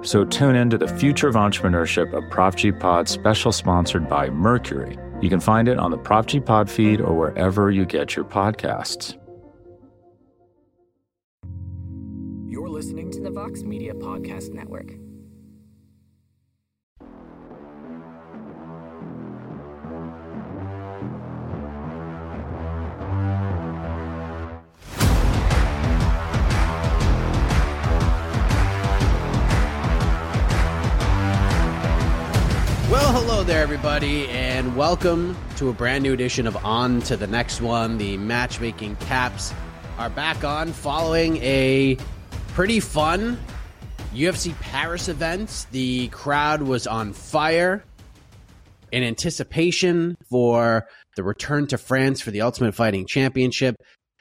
So tune in to The Future of Entrepreneurship, a ProfG Pod special sponsored by Mercury. You can find it on the ProfG Pod feed or wherever you get your podcasts. You're listening to the Vox Media Podcast Network. Well, hello there, everybody, and welcome to a brand new edition of On to the Next One. The matchmaking caps are back on following a pretty fun UFC Paris event. The crowd was on fire in anticipation for the return to France for the Ultimate Fighting Championship.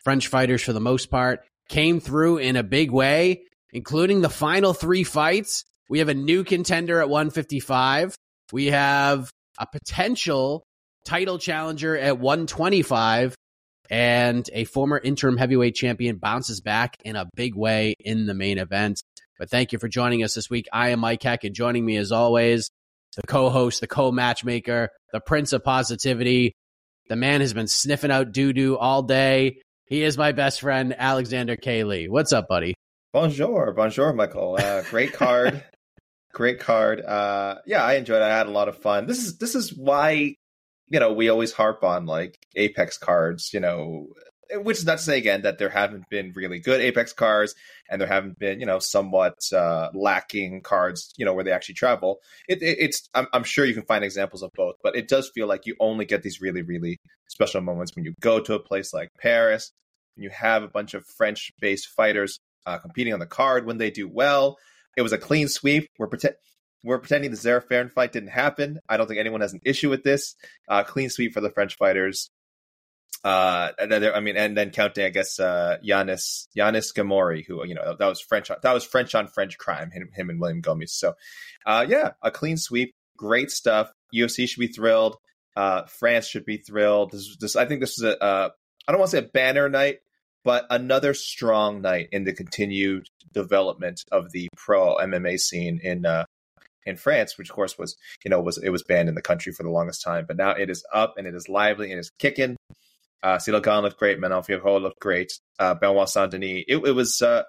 French fighters, for the most part, came through in a big way, including the final 3 fights. We have a new contender at 155. We have a potential title challenger at 125, and a former interim heavyweight champion bounces back in a big way in the main event. But thank you for joining us this week. I am Mike Heck, and joining me as always, the co-host, the co-matchmaker, the prince of positivity. The man has been sniffing out doo-doo all day. He is my best friend, Alexander K. Lee. What's up, buddy? Bonjour. Bonjour, Michael. Great card. Great card. Yeah, I enjoyed it. I had a lot of fun. This is why, you know, we always harp on like Apex cards, you know, which is not to say again that there haven't been really good Apex cards and there haven't been, you know, somewhat lacking cards, you know, where they actually travel. It's I'm sure you can find examples of both, but it does feel like you only get these really, really special moments when you go to a place like Paris and you have a bunch of French-based fighters competing on the card when they do well. It was a clean sweep. We're pretending the Zerafarin fight didn't happen. I don't think anyone has an issue with this. Clean sweep for the French fighters. And then counting, I guess, Yanis Gamori, who, you know, that was French on French crime, him and William Gomez. So, yeah, a clean sweep. Great stuff. UFC should be thrilled. France should be thrilled. I think this is I don't want to say a banner night, but another strong night in the continued development of the pro MMA scene in France, which of course was banned in the country for the longest time, but now it is up and it is lively and it's kicking. Ciryl Gane looked great, Manon Fiorot looked great, Benoit Saint-Denis. It was a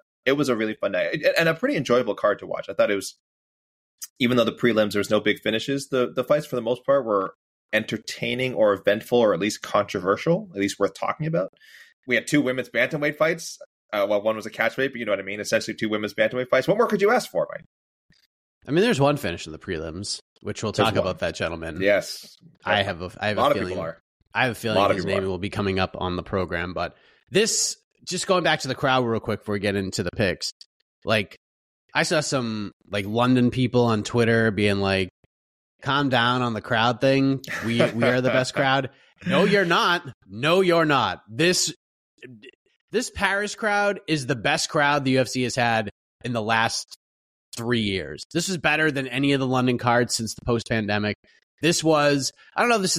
really fun night and a pretty enjoyable card to watch. I thought it was, even though the prelims there was no big finishes, the fights for the most part were entertaining or eventful or at least controversial, at least worth talking about. We had 2 women's bantamweight fights. Well, one was a catchweight, but you know what I mean. Essentially 2 women's bantamweight fights. What more could you ask for, Mike? I mean, there's one finish in the prelims, which we'll talk about that, gentlemen. Yes. I have a feeling his name will be coming up on the program. But this, just going back to the crowd real quick before we get into the picks. Like, I saw some like London people on Twitter being like, calm down on the crowd thing. We are the best crowd. No, you're not. No, you're not. This Paris crowd is the best crowd the UFC has had in the last 3 years. This is better than any of the London cards since the post-pandemic. This was, I don't know, this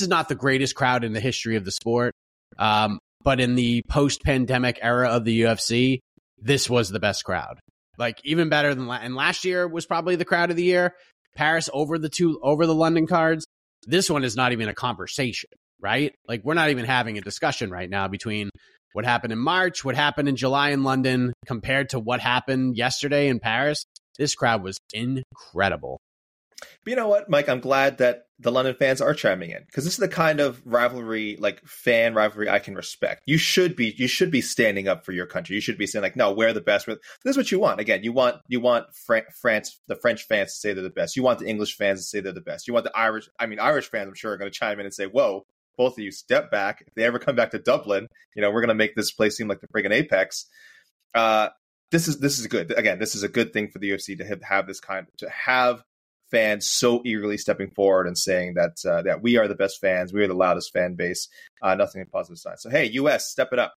is not the greatest crowd in the history of the sport, but in the post-pandemic era of the UFC, this was the best crowd. Like, even better than last year was probably the crowd of the year. Paris over the London cards. This one is not even a conversation, right? Like, we're not even having a discussion right now between what happened in March, what happened in July in London, compared to what happened yesterday in Paris. This crowd was incredible. But you know what, Mike? I'm glad that the London fans are chiming in, because this is the kind of rivalry, like fan rivalry, I can respect. You should be standing up for your country. You should be saying, like, no, we're the best. This is what you want. Again, you want France, the French fans, to say they're the best. You want the English fans to say they're the best. You want the Irish fans, I'm sure, are going to chime in and say, whoa, both of you step back. If they ever come back to Dublin, you know, we're going to make this place seem like the friggin' apex. This is good. Again, this is a good thing for the UFC to have this kind, to have fans so eagerly stepping forward and saying that that we are the best fans, we are the loudest fan base. Nothing but positive signs. So hey, US, step it up,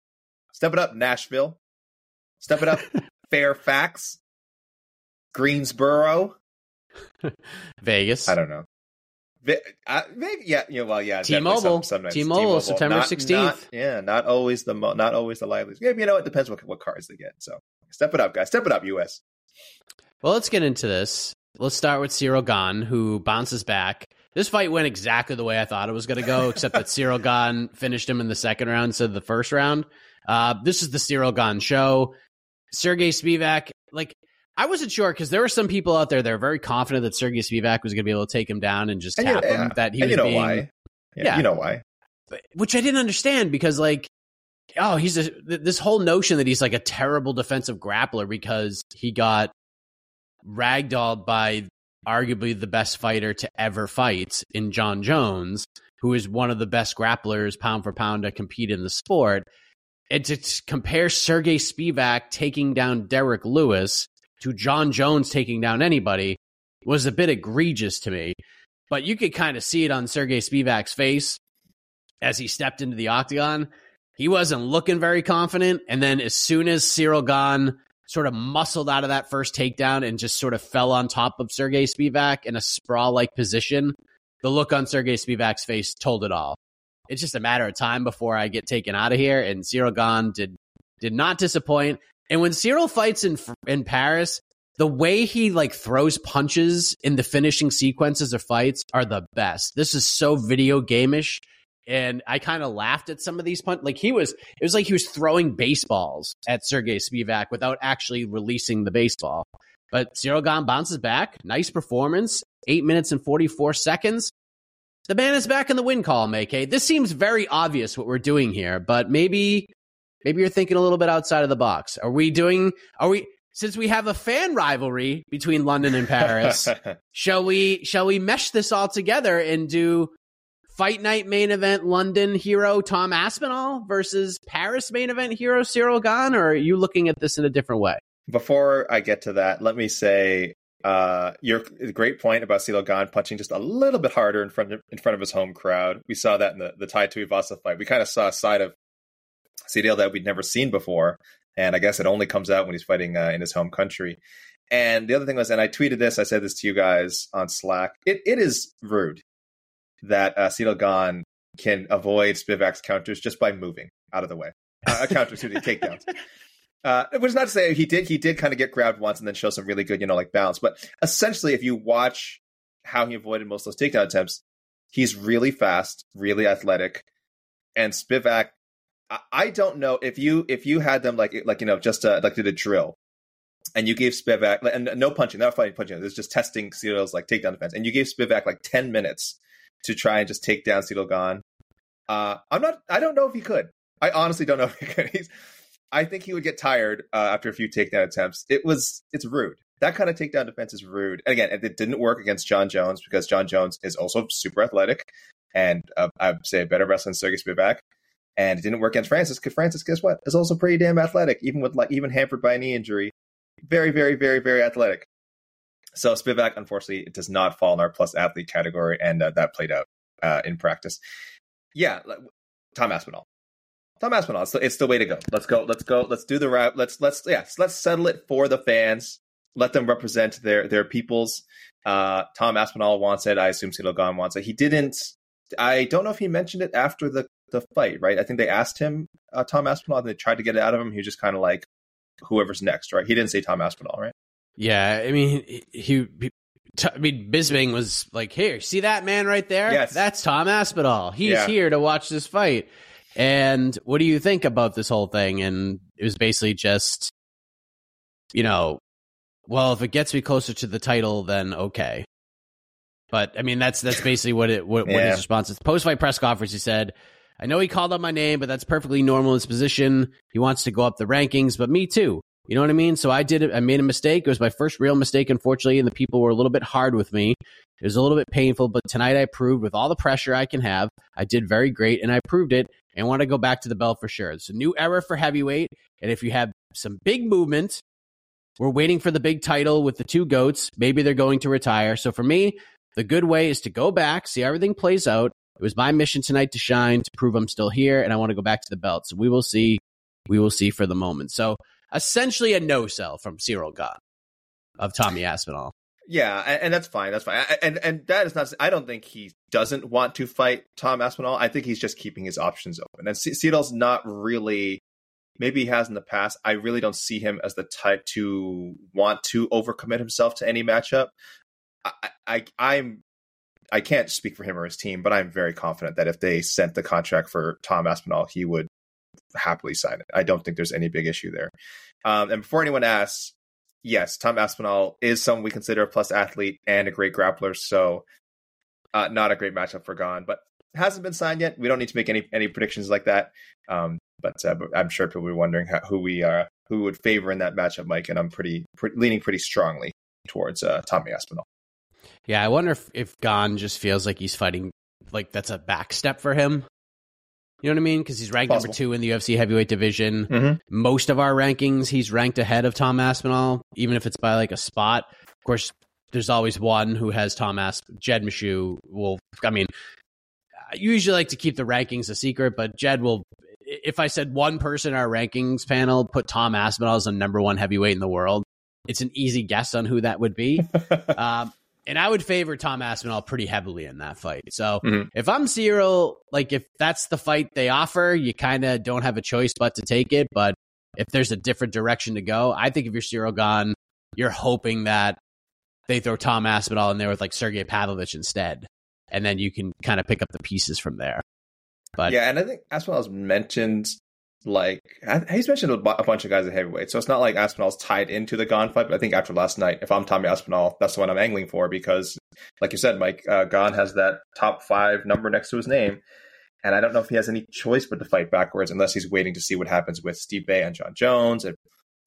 Nashville, step it up, Fairfax, Greensboro, Vegas. I don't know. Yeah. T-Mobile, September 16th. Not always the liveliest. Yeah, you know, it depends what cards they get. So step it up, guys. Step it up, US. Well, let's get into this. Let's start with Ciryl Gane, who bounces back. This fight went exactly the way I thought it was going to go, except that Ciryl Gane finished him in the second round instead of the first round. This is the Ciryl Gane show. Serghei Spivac, like, I wasn't sure, because there were some people out there that are very confident that Serghei Spivac was going to be able to take him down and just tap him. That he was, you know, being, why? Yeah, you know why? Which I didn't understand, because, like, oh, he's this whole notion that he's like a terrible defensive grappler because he got ragdolled by arguably the best fighter to ever fight in Jon Jones, who is one of the best grapplers pound for pound to compete in the sport. And to compare Serghei Spivac taking down Derek Lewis to Jon Jones taking down anybody was a bit egregious to me. But you could kind of see it on Sergei Spivac's face as he stepped into the octagon. He wasn't looking very confident. And then as soon as Ciryl Gane sort of muscled out of that first takedown and just sort of fell on top of Serghei Spivac in a sprawl-like position, the look on Sergei Spivac's face told it all. It's just a matter of time before I get taken out of here, and Ciryl Gane did not disappoint. And when Ciryl fights in Paris, the way he, like, throws punches in the finishing sequences of fights are the best. This is so video game-ish. And I kind of laughed at some of these punches. Like, it was like he was throwing baseballs at Serghei Spivac without actually releasing the baseball. But Ciryl Gane bounces back. Nice performance. 8 minutes and 44 seconds. The man is back in the win column, AK. This seems very obvious what we're doing here, but maybe you're thinking a little bit outside of the box. Since we have a fan rivalry between London and Paris, shall we mesh this all together and do Fight Night main event London hero Tom Aspinall versus Paris main event hero Ciryl Gane, or are you looking at this in a different way? Before I get to that, let me say your great point about Ciryl Gane punching just a little bit harder in front of his home crowd. We saw that in the Tai Tuivasa fight. We kind of saw a side of Ciryl that we'd never seen before, and I guess it only comes out when he's fighting in his home country. And the other thing was, and I tweeted this, I said this to you guys on Slack, it is rude that Ciryl Gane can avoid Spivac's counters just by moving out of the way. Counters, takedowns. It was not to say he did kind of get grabbed once and then show some really good, you know, like, balance. But essentially, if you watch how he avoided most of those takedown attempts, he's really fast, really athletic. And Spivac, I don't know if you had them like, you know, just like did a drill, and you gave Spivac, and no punching, not fighting punching, it's just testing Ciryl's, like, takedown defense, and you gave Spivac like 10 minutes to try and just take down Ciryl Gane. I don't know if he could. I honestly don't know if he could. I think he would get tired after a few takedown attempts. It's rude. That kind of takedown defense is rude. And again, it didn't work against Jon Jones, because Jon Jones is also super athletic and I'd say a better wrestler than Serghei Spivac. And it didn't work against Francis, because Francis, guess what, is also pretty damn athletic, even hampered by a knee injury. Very, very, very, very athletic. So Spivac, unfortunately, it does not fall in our plus athlete category, and that played out in practice. Yeah, Tom Aspinall, it's the way to go. Let's do the route. Let's settle it for the fans. let them represent their peoples. Tom Aspinall wants it. I assume Ciryl Gane wants it. He didn't. I don't know if he mentioned it after the fight, right? I think they asked him, Tom Aspinall, and they tried to get it out of him. He was just kind of like, whoever's next, right? He didn't say Tom Aspinall, right? Yeah, I mean, he Bisping was like, here, see that man right there? Yes. That's Tom Aspinall. He's here to watch this fight. And what do you think about this whole thing? And it was basically just, you know, well, if it gets me closer to the title, then okay. But I mean, that's basically what his response is. Post fight press conference, he said, "I know he called out my name, but that's perfectly normal in his position. He wants to go up the rankings, but me too. You know what I mean? So I did it. I made a mistake. It was my first real mistake, unfortunately, and the people were a little bit hard with me. It was a little bit painful, but tonight I proved with all the pressure I can have, I did very great, and I proved it. And I want to go back to the belt for sure. It's a new era for heavyweight, and if you have some big movement, we're waiting for the big title with the two GOATs. Maybe they're going to retire. So for me, the good way is to go back, see how everything plays out. It was my mission tonight to shine, to prove I'm still here, and I want to go back to the belt. So we will see. We will see for the moment." So essentially a no-sell from Ciryl Gane of Tommy Aspinall. Yeah, and that's fine. That's fine. And that is not. I don't think he doesn't want to fight Tom Aspinall. I think he's just keeping his options open. And Cyryl's not really. Maybe he has in the past. I really don't see him as the type to want to overcommit himself to any matchup. I can't speak for him or his team, but I'm very confident that if they sent the contract for Tom Aspinall, he would happily sign it. I don't think there's any big issue there. And before anyone asks, yes, Tom Aspinall is someone we consider a plus athlete and a great grappler, so not a great matchup for Gane, but hasn't been signed yet. We don't need to make any predictions like that. But I'm sure people will be wondering who would favor in that matchup, Mike, and I'm leaning pretty strongly towards Tommy Aspinall. Yeah, I wonder if Gane just feels like he's fighting, like that's a back step for him. You know what I mean? Because he's ranked number 2 in the UFC heavyweight division. Mm-hmm. Most of our rankings, he's ranked ahead of Tom Aspinall, even if it's by like a spot. Of course, there's always one who has Jed Michoud will, I mean, I usually like to keep the rankings a secret, but Jed will, if I said one person in our rankings panel put Tom Aspinall as the number 1 heavyweight in the world, it's an easy guess on who that would be. And I would favor Tom Aspinall pretty heavily in that fight. So if I'm Ciryl, like if that's the fight they offer, you kind of don't have a choice but to take it. But if there's a different direction to go, I think if you're Ciryl Gane, you're hoping that they throw Tom Aspinall in there with like Sergei Pavlovich instead. And then you can kind of pick up the pieces from there. But yeah, and I think Aspinall's mentioned, like, he's mentioned a bunch of guys at heavyweight. So it's not like Aspinall's tied into the Gane fight. But I think after last night, if I'm Tommy Aspinall, that's the one I'm angling for. Because, like you said, Mike, Gane has that top 5 number next to his name. And I don't know if he has any choice but to fight backwards unless he's waiting to see what happens with Stipe and Jon Jones. And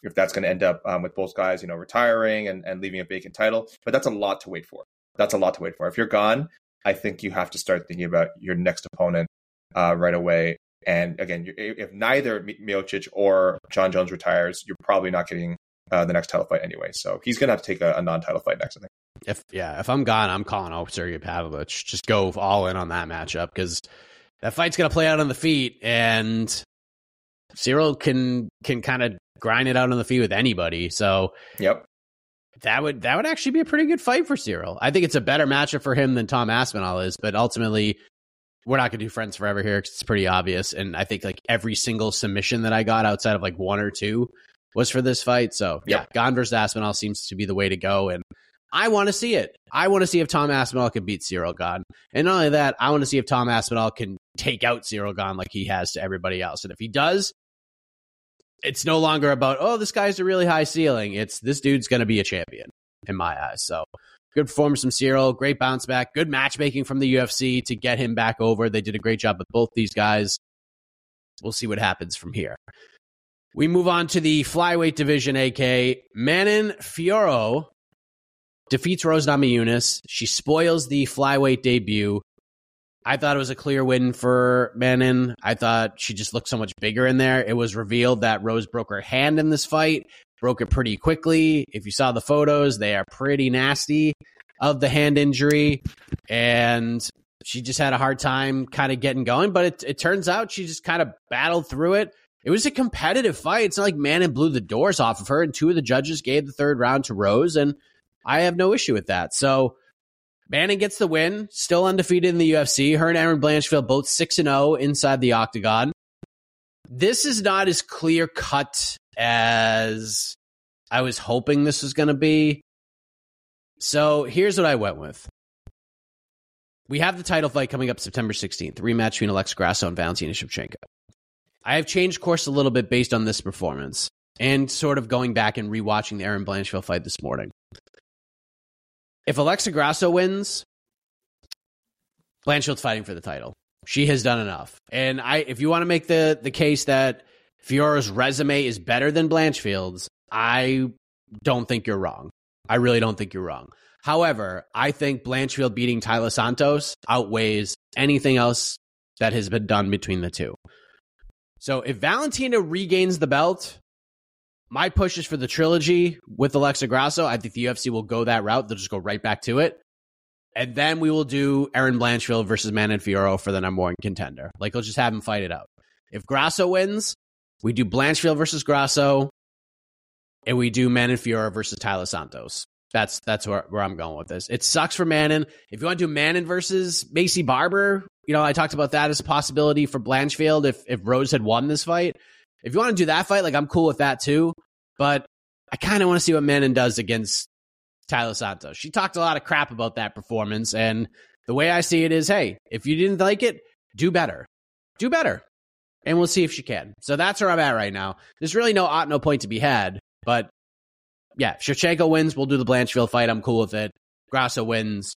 if that's going to end up with both guys, you know, retiring and leaving a vacant title. But that's a lot to wait for. That's a lot to wait for. If you're Gane, I think you have to start thinking about your next opponent right away. And again, if neither Miocic or Jon Jones retires, you're probably not getting the next title fight anyway. So he's going to have to take a non-title fight next, I think. If I'm Gane, I'm calling out Sergei Pavlovich. Just go all in on that matchup because that fight's going to play out on the feet. And Ciryl can kind of grind it out on the feet with anybody. So yep. That would actually be a pretty good fight for Ciryl. I think it's a better matchup for him than Tom Aspinall is, but ultimately we're not going to do friends forever here because it's pretty obvious. And I think like every single submission that I got outside of like one or two was for this fight. So yeah, Gane versus Aspinall seems to be the way to go. And I want to see it. I want to see if Tom Aspinall can beat Ciryl Gane. And not only that, I want to see if Tom Aspinall can take out Ciryl Gane like he has to everybody else. And if he does, it's no longer about, oh, this guy's a really high ceiling. It's this dude's going to be a champion in my eyes. So good performance from Ciryl. Great bounce back. Good matchmaking from the UFC to get him back over. They did a great job with both these guys. We'll see what happens from here. We move on to the flyweight division, a.k.a. Manon Fiorot defeats Rose Namajunas. She spoils the flyweight debut. I thought it was a clear win for Manon. I thought she just looked so much bigger in there. It was revealed that Rose broke her hand in this fight, broke it pretty quickly. If you saw the photos, they are pretty nasty of the hand injury. And she just had a hard time kind of getting going. But it turns out she just kind of battled through it. It was a competitive fight. It's not like Manon blew the doors off of her, and two of the judges gave the third round to Rose, and I have no issue with that. So Manon gets the win, still undefeated in the UFC. Her and Erin Blanchfield both 6-0 inside the octagon. This is not as clear-cut as I was hoping this was going to be. So here's what I went with. We have the title fight coming up September 16th, rematch between Alexa Grasso and Valentina Shevchenko. I have changed course a little bit based on this performance and sort of going back and rewatching the Erin Blanchfield fight this morning. If Alexa Grasso wins, Blanchfield's fighting for the title. She has done enough. And if you want to make the case that Fiora's resume is better than Blanchfield's, I don't think you're wrong. I really don't think you're wrong. However, I think Blanchfield beating Taila Santos outweighs anything else that has been done between the two. So if Valentina regains the belt, my push is for the trilogy with Alexa Grasso. I think the UFC will go that route. They'll just go right back to it. And then we will do Erin Blanchfield versus Manon Fiorot for the number one contender. Like, they'll just have him fight it out. If Grasso wins, we do Blanchfield versus Grasso, and we do Manon Fiorot versus Taila Santos. That's where I'm going with this. It sucks for Manon. If you want to do Manon versus Macy Barber, you know, I talked about that as a possibility for Blanchfield if Rose had won this fight. If you want to do that fight, like, I'm cool with that too. But I kind of want to see what Manon does against Taila Santos. She talked a lot of crap about that performance, and the way I see it is, hey, if you didn't like it, do better. Do better. And we'll see if she can. So that's where I'm at right now. There's really no point to be had, but yeah, if Shevchenko wins, we'll do the Blanchfield fight. I'm cool with it. Grasso wins.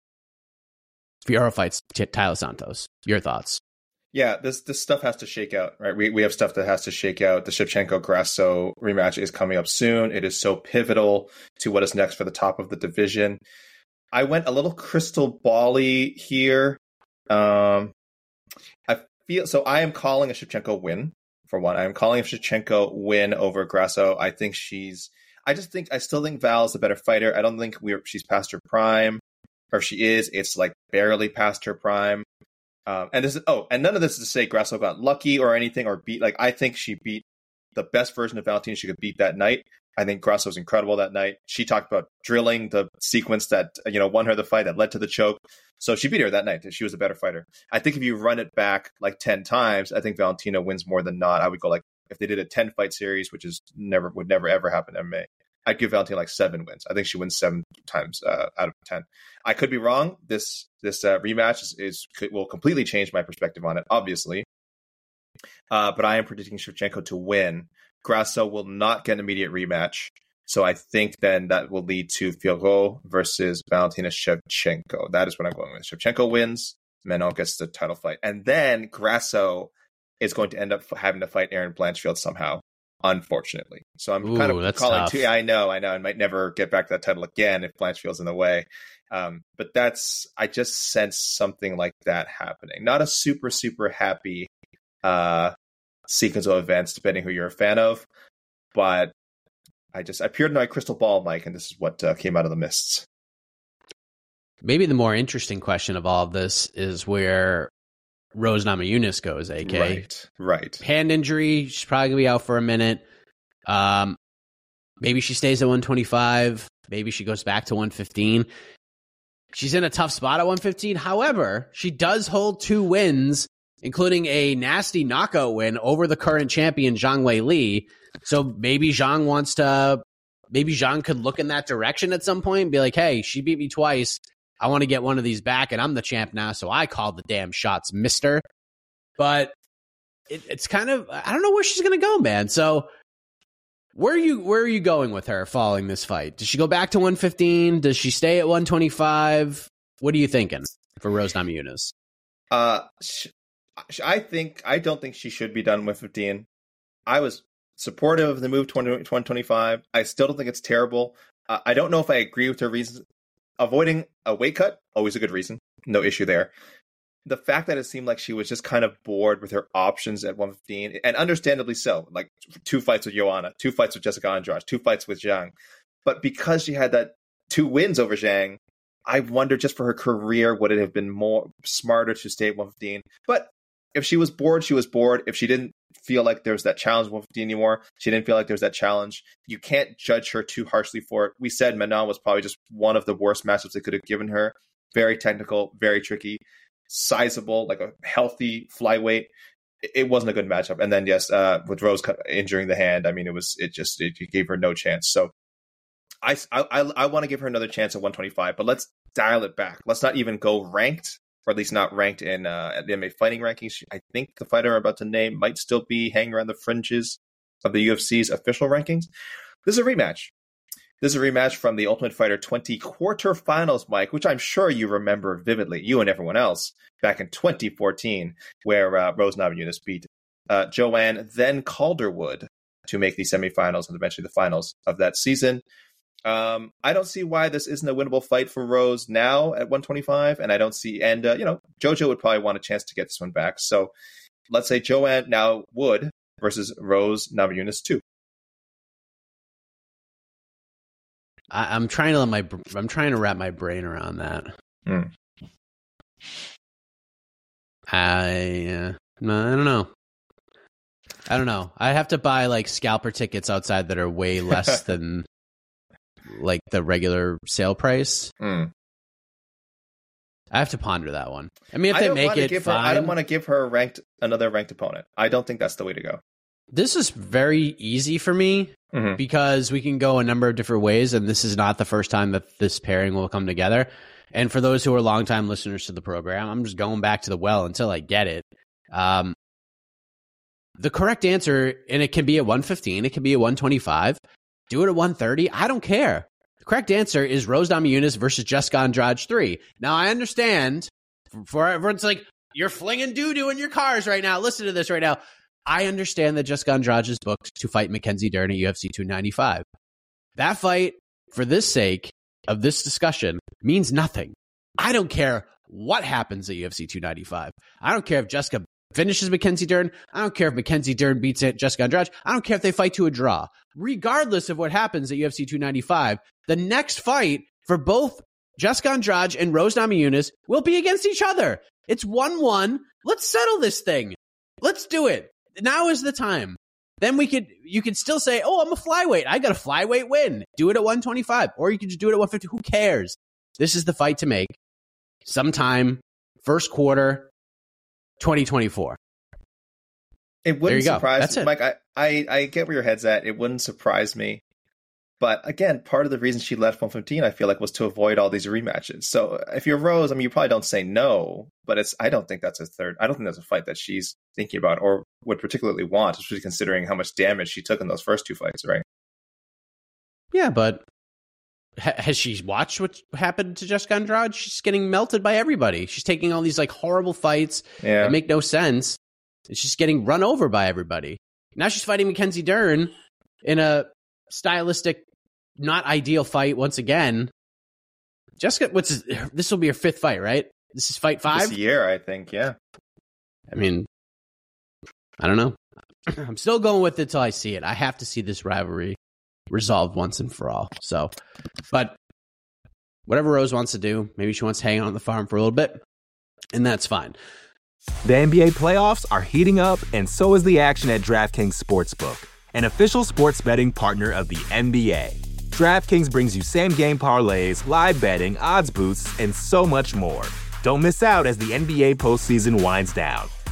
Fiora fights Taila Santos. Your thoughts? Yeah, this stuff has to shake out, right? We have stuff that has to shake out. The Shevchenko-Grasso rematch is coming up soon. It is so pivotal to what is next for the top of the division. I went a little crystal ball-y here. I am calling a Shevchenko win, for one. I am calling a Shevchenko win over Grasso. I still think Val's the better fighter. I don't think she's past her prime. Or if she is, it's like barely past her prime. And none of this is to say Grasso got lucky or anything or beat. Like, I think she beat the best version of Valentina she could beat that night. I think Grasso was incredible that night. She talked about drilling the sequence that, you know, won her the fight that led to the choke. So she beat her that night. She was a better fighter. I think if you run it back like 10 times, I think Valentina wins more than not. I would go like, if they did a 10-fight series, which is would never ever happen in MMA, I'd give Valentina like 7 wins. I think she wins 7 times out of 10. I could be wrong. This rematch will completely change my perspective on it, obviously. But I am predicting Shevchenko to win. Grasso will not get an immediate rematch. So I think then that will lead to Fiorot versus Valentina Shevchenko. That is what I'm going with. Shevchenko wins. Manon gets the title fight. And then Grasso is going to end up having to fight Erin Blanchfield somehow, unfortunately. So I'm kind of calling too. I know. I might never get back to that title again if Blanchfield's in the way. But I just sense something like that happening. Not a super, super happy sequence of events, depending who you're a fan of. But I peered into my crystal ball, Mike, and this is what came out of the mists. Maybe the more interesting question of all of this is where Rose Namajunas goes, AK. Right. Hand injury. She's probably going to be out for a minute. Maybe she stays at 125. Maybe she goes back to 115. She's in a tough spot at 115. However, she does hold 2 wins, including a nasty knockout win over the current champion, Zhang Weili. So maybe Zhang could look in that direction at some point and be like, hey, she beat me twice. I want to get one of these back, and I'm the champ now, so I called the damn shots, mister. But it's kind of, I don't know where she's going to go, man. So where are you going with her following this fight? Does she go back to 115? Does she stay at 125? What are you thinking for Rose Namajunas? I don't think she should be done 115. I was supportive of the move to 125. I still don't think it's terrible. I don't know if I agree with her reasons. Avoiding a weight cut, always a good reason. No issue there. The fact that it seemed like she was just kind of bored with her options at 115, and understandably so, like 2 fights with Joanna, 2 fights with Jessica Andrade, 2 fights with Zhang. But because she had that 2 wins over Zhang, I wonder just for her career, would it have been more smarter to stay at 115? But if she was bored, she was bored. If she didn't feel like there's that challenge 150 anymore. She didn't feel like there's that challenge. You can't judge her too harshly for it. We said Manon was probably just one of the worst matchups they could have given her. Very technical, very tricky, sizable, like a healthy flyweight. It wasn't a good matchup. And then, yes, with Rose injuring the hand, I mean, it gave her no chance. So I want to give her another chance at 125, but let's dial it back. Let's not even go ranked, or at least not ranked in the MMA fighting rankings. I think the fighter I'm about to name might still be hanging around the fringes of the UFC's official rankings. This is a rematch. This is a rematch from the Ultimate Fighter 20 quarterfinals, Mike, which I'm sure you remember vividly, you and everyone else, back in 2014, where Rose Namajunas beat Joanne, then Calderwood, to make the semifinals and eventually the finals of that season. I don't see why this isn't a winnable fight for Rose now at 125, and I don't see, and JoJo would probably want a chance to get this one back. So let's say Joanne now Wood versus Rose Namajunas 2. I'm trying to wrap my brain around that. I don't know. I have to buy like scalper tickets outside that are way less than like the regular sale price. I have to ponder that one. I mean, if they make it fine, I don't want to give her another ranked opponent. I don't think that's the way to go. This is very easy for me because we can go a number of different ways, and this is not the first time that this pairing will come together. And for those who are longtime listeners to the program, I'm just going back to the well until I get it. The correct answer, and it can be at 115, it can be at 125, do it at 130, I don't care. The correct answer is Rose Namajunas versus Jessica Andrade 3. Now, I understand, for everyone's like, you're flinging doo-doo in your cars right now, listen to this right now. I understand that Jessica Andrade is booked to fight Mackenzie Dern at UFC 295. That fight, for the sake of this discussion, means nothing. I don't care what happens at UFC 295. I don't care if Jessica finishes Mackenzie Dern. I don't care if Mackenzie Dern beats Jessica Andrade. I don't care if they fight to a draw. Regardless of what happens at UFC 295, the next fight for both Jessica Andrade and Rose Namajunas will be against each other. It's 1-1. Let's settle this thing. Let's do it. Now is the time. Then you could still say, oh, I'm a flyweight. I got a flyweight win. Do it at 125. Or you could just do it at 150. Who cares? This is the fight to make sometime first quarter 2024. It wouldn't surprise me. Mike, I get where your head's at. It wouldn't surprise me. But again, part of the reason she left 115, I feel like, was to avoid all these rematches. So if you're Rose, I mean, you probably don't say no, but I don't think that's a fight that she's thinking about or would particularly want, especially considering how much damage she took in those first two fights, right? Yeah, but has she watched what happened to Jessica Andrade? She's getting melted by everybody. She's taking all these like horrible fights that make no sense. And she's getting run over by everybody. Now she's fighting Mackenzie Dern in a stylistic, not ideal fight once again. Jessica, this will be her fifth fight, right? This is fight 5? This year, I think, yeah. I mean, I don't know. I'm still going with it till I see it. I have to see this rivalry resolved once and for all. So, but whatever Rose wants to do, maybe she wants to hang on the farm for a little bit, and that's fine. The NBA playoffs are heating up, and so is the action at DraftKings Sportsbook, an official sports betting partner of the NBA. DraftKings brings you same-game parlays, live betting, odds boosts, and so much more. Don't miss out as the NBA postseason winds down.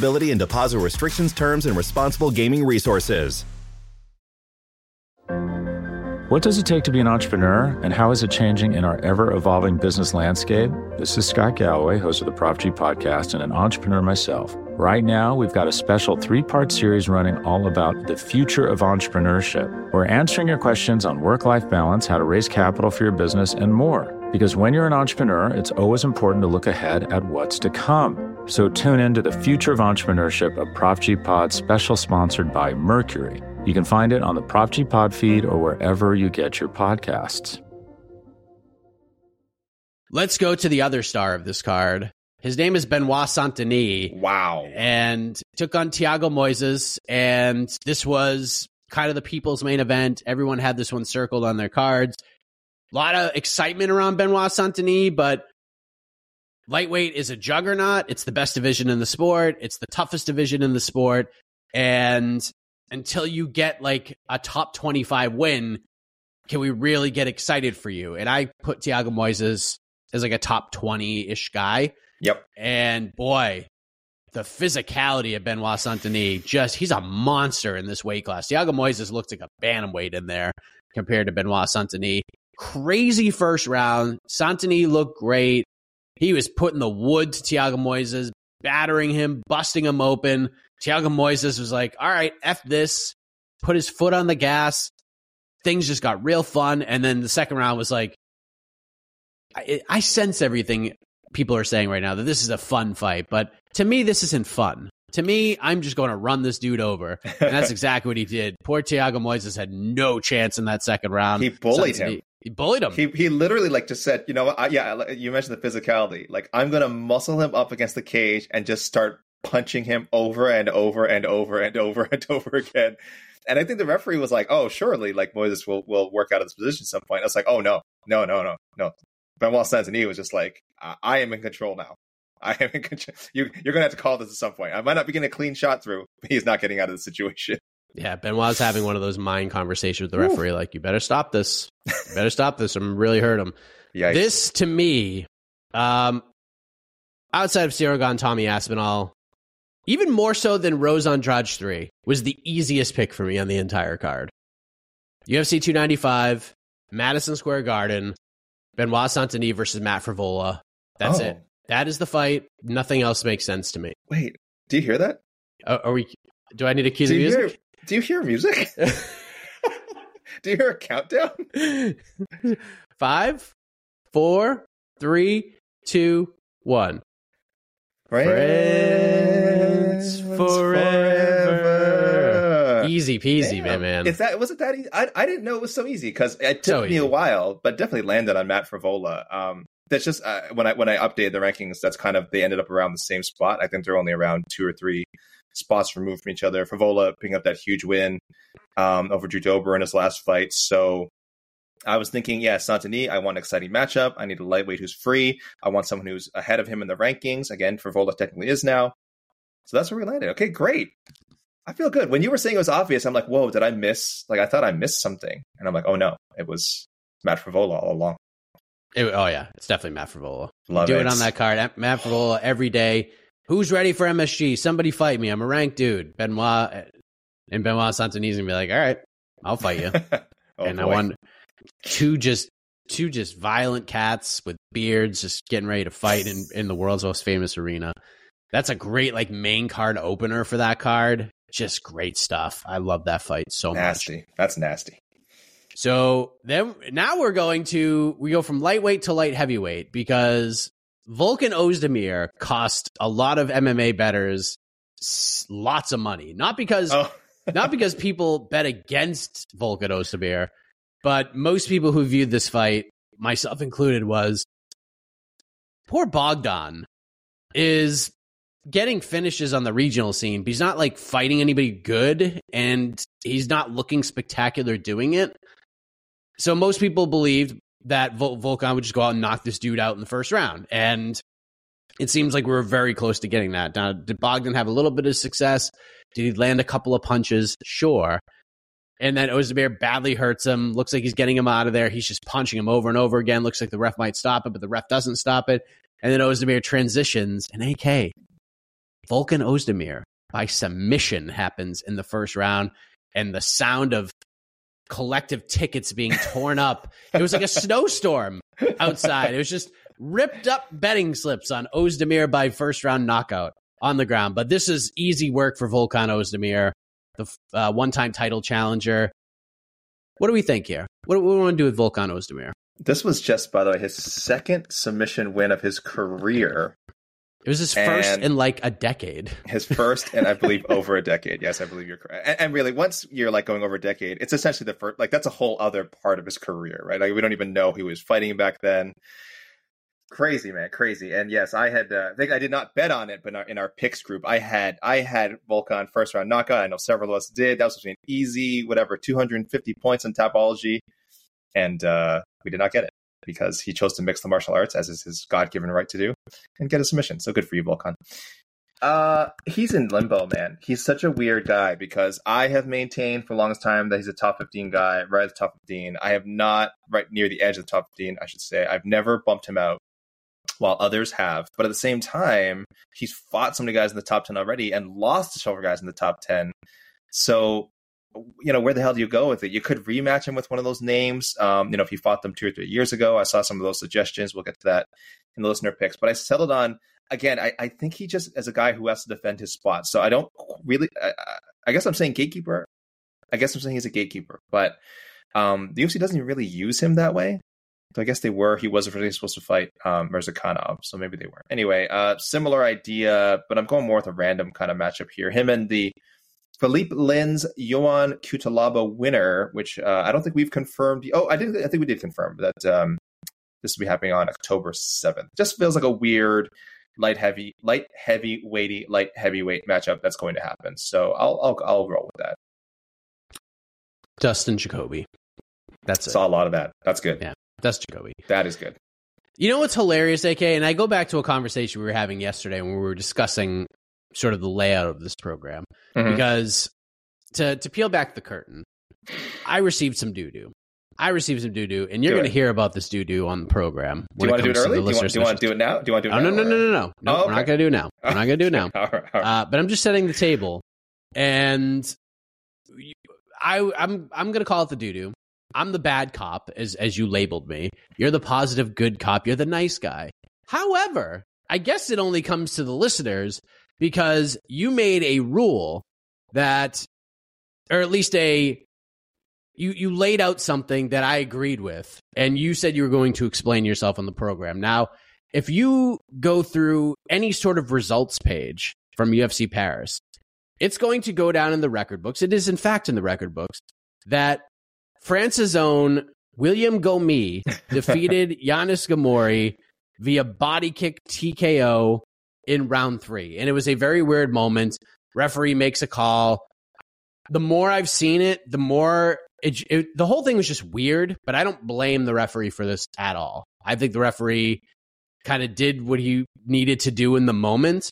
and deposit restrictions, terms, and responsible gaming resources. What does it take to be an entrepreneur, and how is it changing in our ever-evolving business landscape? This is Scott Galloway, host of the ProfG podcast and an entrepreneur myself. Right now, we've got a special three-part series running all about the future of entrepreneurship. We're answering your questions on work-life balance, how to raise capital for your business, and more. Because when you're an entrepreneur, it's always important to look ahead at what's to come. So tune in to the Future of Entrepreneurship, a ProfG pod special sponsored by Mercury. You can find it on the ProfG pod feed or wherever you get your podcasts. Let's go to the other star of this card. His name is Benoit Saint-Denis. Wow. And took on Thiago Moises. And this was kind of the people's main event. Everyone had this one circled on their cards. A lot of excitement around Benoit Saint-Denis, but lightweight is a juggernaut. It's the best division in the sport. It's the toughest division in the sport. And until you get like a top 25 win, can we really get excited for you? And I put Thiago Moises as like a top 20-ish guy. Yep. And boy, the physicality of Benoit Saint-Denis, just he's a monster in this weight class. Thiago Moises looks like a bantamweight in there compared to Benoit Saint-Denis. Crazy first round. Saint-Denis looked great. He was putting the wood to Thiago Moises, battering him, busting him open. Thiago Moises was like, all right, F this, put his foot on the gas. Things just got real fun. And then the second round was like, I sense everything people are saying right now, that this is a fun fight. But to me, this isn't fun. To me, I'm just going to run this dude over. And that's exactly what he did. Poor Thiago Moises had no chance in that second round. He bullied him. He bullied him. He literally like just said, you know what? Yeah, you mentioned the physicality. Like, I'm going to muscle him up against the cage and just start punching him over and over and over and over and over again. And I think the referee was like, oh, surely like Moises will work out of this position at some point. I was like, oh, no. Benoit Saint-Denis was just like, I am in control now. I am in control. You're going to have to call this at some point. I might not be getting a clean shot through, but he's not getting out of the situation. Yeah, Benoit's having one of those mind conversations with the referee, like, you better stop this. You better stop this. I'm really hurt him. Yikes. This, to me, outside of Ciryl Gane, Tom Aspinall, even more so than Rose Andrade 3, was the easiest pick for me on the entire card. UFC 295, Madison Square Garden, Benoit Saint-Denis versus Matt Frevola. That's it. That is the fight. Nothing else makes sense to me. Wait, do you hear that? Do I need to cue the music? Do you hear music? Do you hear a countdown? 5, 4, 3, 2, 1. Friends forever. Easy peasy, man. Was it that easy? I didn't know it was so easy because it took me a while, but definitely landed on Matt Frevola. That's just when I updated the rankings, that's kind of, they ended up around the same spot. I think they're only around 2 or 3 spots removed from each other. Frevola picking up that huge win over Drew Dober in his last fight. So I was thinking, yeah, Saint-Denis, I want an exciting matchup. I need a lightweight who's free. I want someone who's ahead of him in the rankings. Again, Frevola technically is now. So that's where we landed. Okay, great. I feel good. When you were saying it was obvious, I'm like, whoa, did I miss? Like, I thought I missed something. And I'm like, oh no, it was Matt Frevola all along. It's definitely Matt Frevola. Love it on that card. Matt Frevola every day. Who's ready for MSG? Somebody fight me. I'm a ranked dude. Benoit Saint-Denis gonna be like, all right, I'll fight you. I won two violent cats with beards just getting ready to fight in the world's most famous arena. That's a great like main card opener for that card. Just great stuff. I love that fight so much. That's nasty. So then now we go from lightweight to light heavyweight because Volkan Oezdemir cost a lot of MMA bettors lots of money. Not because people bet against Volkan Oezdemir, but most people who viewed this fight, myself included, was poor Bogdan is getting finishes on the regional scene, but he's not like fighting anybody good and he's not looking spectacular doing it. So most people believed that Volkan would just go out and knock this dude out in the first round. And it seems like we're very close to getting that. Now, did Bogdan have a little bit of success? Did he land a couple of punches? Sure. And then Oezdemir badly hurts him. Looks like he's getting him out of there. He's just punching him over and over again. Looks like the ref might stop it, but the ref doesn't stop it. And then Oezdemir transitions. And AK, Volkan Oezdemir by submission happens in the first round. And the sound of collective tickets being torn up. It was like a snowstorm outside. It was just ripped up betting slips on Oezdemir by first round knockout on the ground. But this is easy work for Volkan Oezdemir, the one-time title challenger. What do we think here? What do we want to do with Volkan Oezdemir? This was just, by the way, his second submission win of his career. It was his first in like a decade. His first and I believe over a decade. Yes, I believe you're correct. And really, once you're like going over a decade, it's essentially the first, like that's a whole other part of his career, right? Like we don't even know who he was fighting back then. Crazy, man, crazy. And yes, I had, I think I did not bet on it, but in our picks group, I had Volkan first round knockout. I know several of us did. That was between easy, whatever, 250 points on Tapology. And we did not get it, because he chose to mix the martial arts, as is his God-given right to do, and get a submission. So good for you, Volkan. He's in limbo, man. He's such a weird guy, because I have maintained for the longest time that he's a top 15 guy, right at the top 15. I have not, right near the edge of the top 15, I should say. I've never bumped him out, while others have. But at the same time, he's fought so many guys in the top 10 already and lost to several guys in the top 10. So, you know, where the hell do you go with it? You could rematch him with one of those names. You know, if he fought them 2 or 3 years ago, I saw some of those suggestions. We'll get to that in the listener picks. But I settled on, again, I think he just, as a guy who has to defend his spot. So I don't really, I guess I'm saying gatekeeper. I guess I'm saying he's a gatekeeper. But the UFC doesn't really use him that way. So I guess they were. He was originally supposed to fight Mirzakhanov, so maybe they weren't. Anyway, similar idea, but I'm going more with a random kind of matchup here. Him and the Philippe Lins, Yoan Cutelaba winner, which I don't think we've confirmed. I think we did confirm that this will be happening on October 7th. Just feels like a weird light heavyweight matchup that's going to happen. So I'll roll with that. Dustin Jacoby. That's it. Saw a lot of that. That's good. Yeah, Dustin Jacoby. That is good. You know what's hilarious, AK? And I go back to a conversation we were having yesterday when we were discussing sort of the layout of this program, because to peel back the curtain, I received some doo-doo, and you're going to hear about this doo-doo on the program. Do you want to do it early? Do you want to do it now? No, okay. We're not going to do it now. We're not going to do it now. All right. But I'm just setting the table, and I'm going to call it the doo-doo. I'm the bad cop, as you labeled me. You're the positive good cop. You're the nice guy. However, I guess it only comes to the listeners, because you made a rule that, or at least you laid out something that I agreed with, and you said you were going to explain yourself on the program. Now, if you go through any sort of results page from UFC Paris, it's going to go down in the record books. It is, in fact, in the record books that France's own William Gomi defeated Yanis Gamori via body kick TKO in round 3. And it was a very weird moment. Referee makes a call. The more I've seen it, the more the whole thing was just weird, but I don't blame the referee for this at all. I think the referee kind of did what he needed to do in the moment,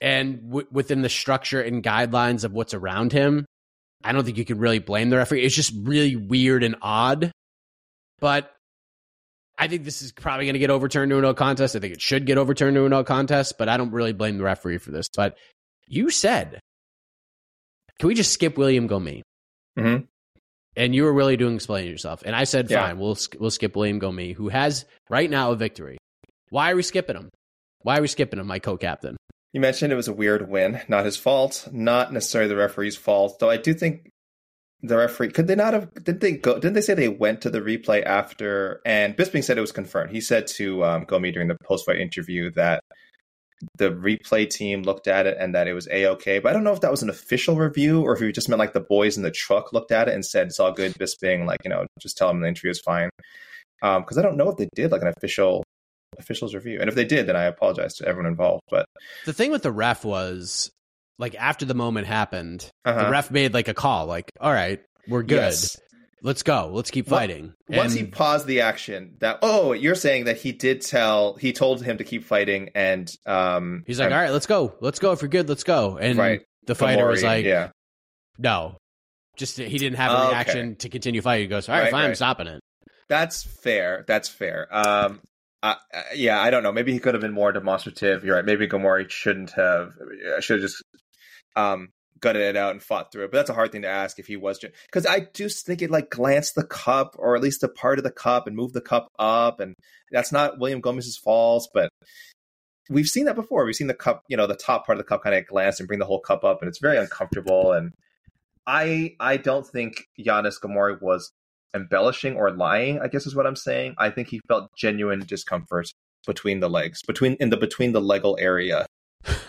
and within the structure and guidelines of what's around him, I don't think you can really blame the referee. It's just really weird and odd. But I think this is probably going to get overturned to a no contest. I think it should get overturned to a no contest, but I don't really blame the referee for this. But you said, can we just skip William Gomi? Mm-hmm. And you were really doing explaining yourself. And I said, fine, we'll skip William Gomi, who has right now a victory. Why are we skipping him? Why are we skipping him, my co-captain? You mentioned it was a weird win. Not his fault. Not necessarily the referee's fault. Though I do think the referee, didn't they say they went to the replay after? And Bisping said it was confirmed. He said to Gomi during the post-fight interview that the replay team looked at it and that it was A-OK. But I don't know if that was an official review or if he just meant like the boys in the truck looked at it and said, it's all good, Bisping, like, you know, just tell him the interview is fine. Because I don't know if they did like an official's review. And if they did, then I apologize to everyone involved. But the thing with the ref was, like, after the moment happened, the ref made like a call, like, all right, we're good. Yes. Let's go. Let's keep fighting. Once he paused the action, you're saying that he told him to keep fighting. And he's like, all right, let's go. Let's go. If you're good, let's go. And the fighter was like, no, just he didn't have a reaction to continue fighting. He goes, all right, fine, I'm stopping it. That's fair. Yeah, I don't know. Maybe he could have been more demonstrative. You're right. Maybe Gamori should have just gutted it out and fought through it. But that's a hard thing to ask if he was, because I just think it like glanced the cup, or at least a part of the cup, and moved the cup up. And that's not William Gomez's fault, but we've seen that before. We've seen the cup, you know, the top part of the cup kind of glance and bring the whole cup up, and it's very uncomfortable. And I don't think Giannis Gamori was embellishing or lying, I guess is what I'm saying. I think he felt genuine discomfort between the legs, between the legal area,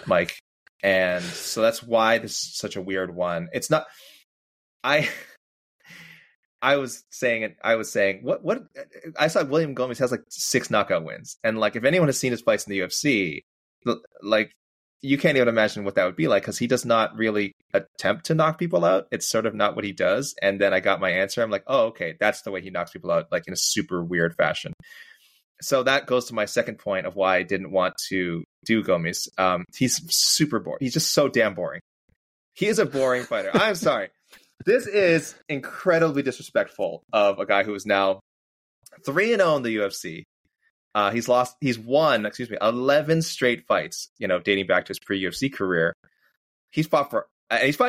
Mike. And so that's why this is such a weird one. It's not, I was saying what I saw William Gomez has like 6 knockout wins. And like, if anyone has seen his fights in the UFC, like you can't even imagine what that would be like, because he does not really attempt to knock people out. It's sort of not what he does. And then I got my answer. I'm like, oh, okay, that's the way he knocks people out, like in a super weird fashion. So that goes to my second point of why I didn't want to do Gomez. He's super boring. He's just so damn boring. He is a boring fighter. I'm sorry. This is incredibly disrespectful of a guy who is now 3-0 in the UFC. He's won 11 straight fights, you know, dating back to his pre-UFC career. He's fought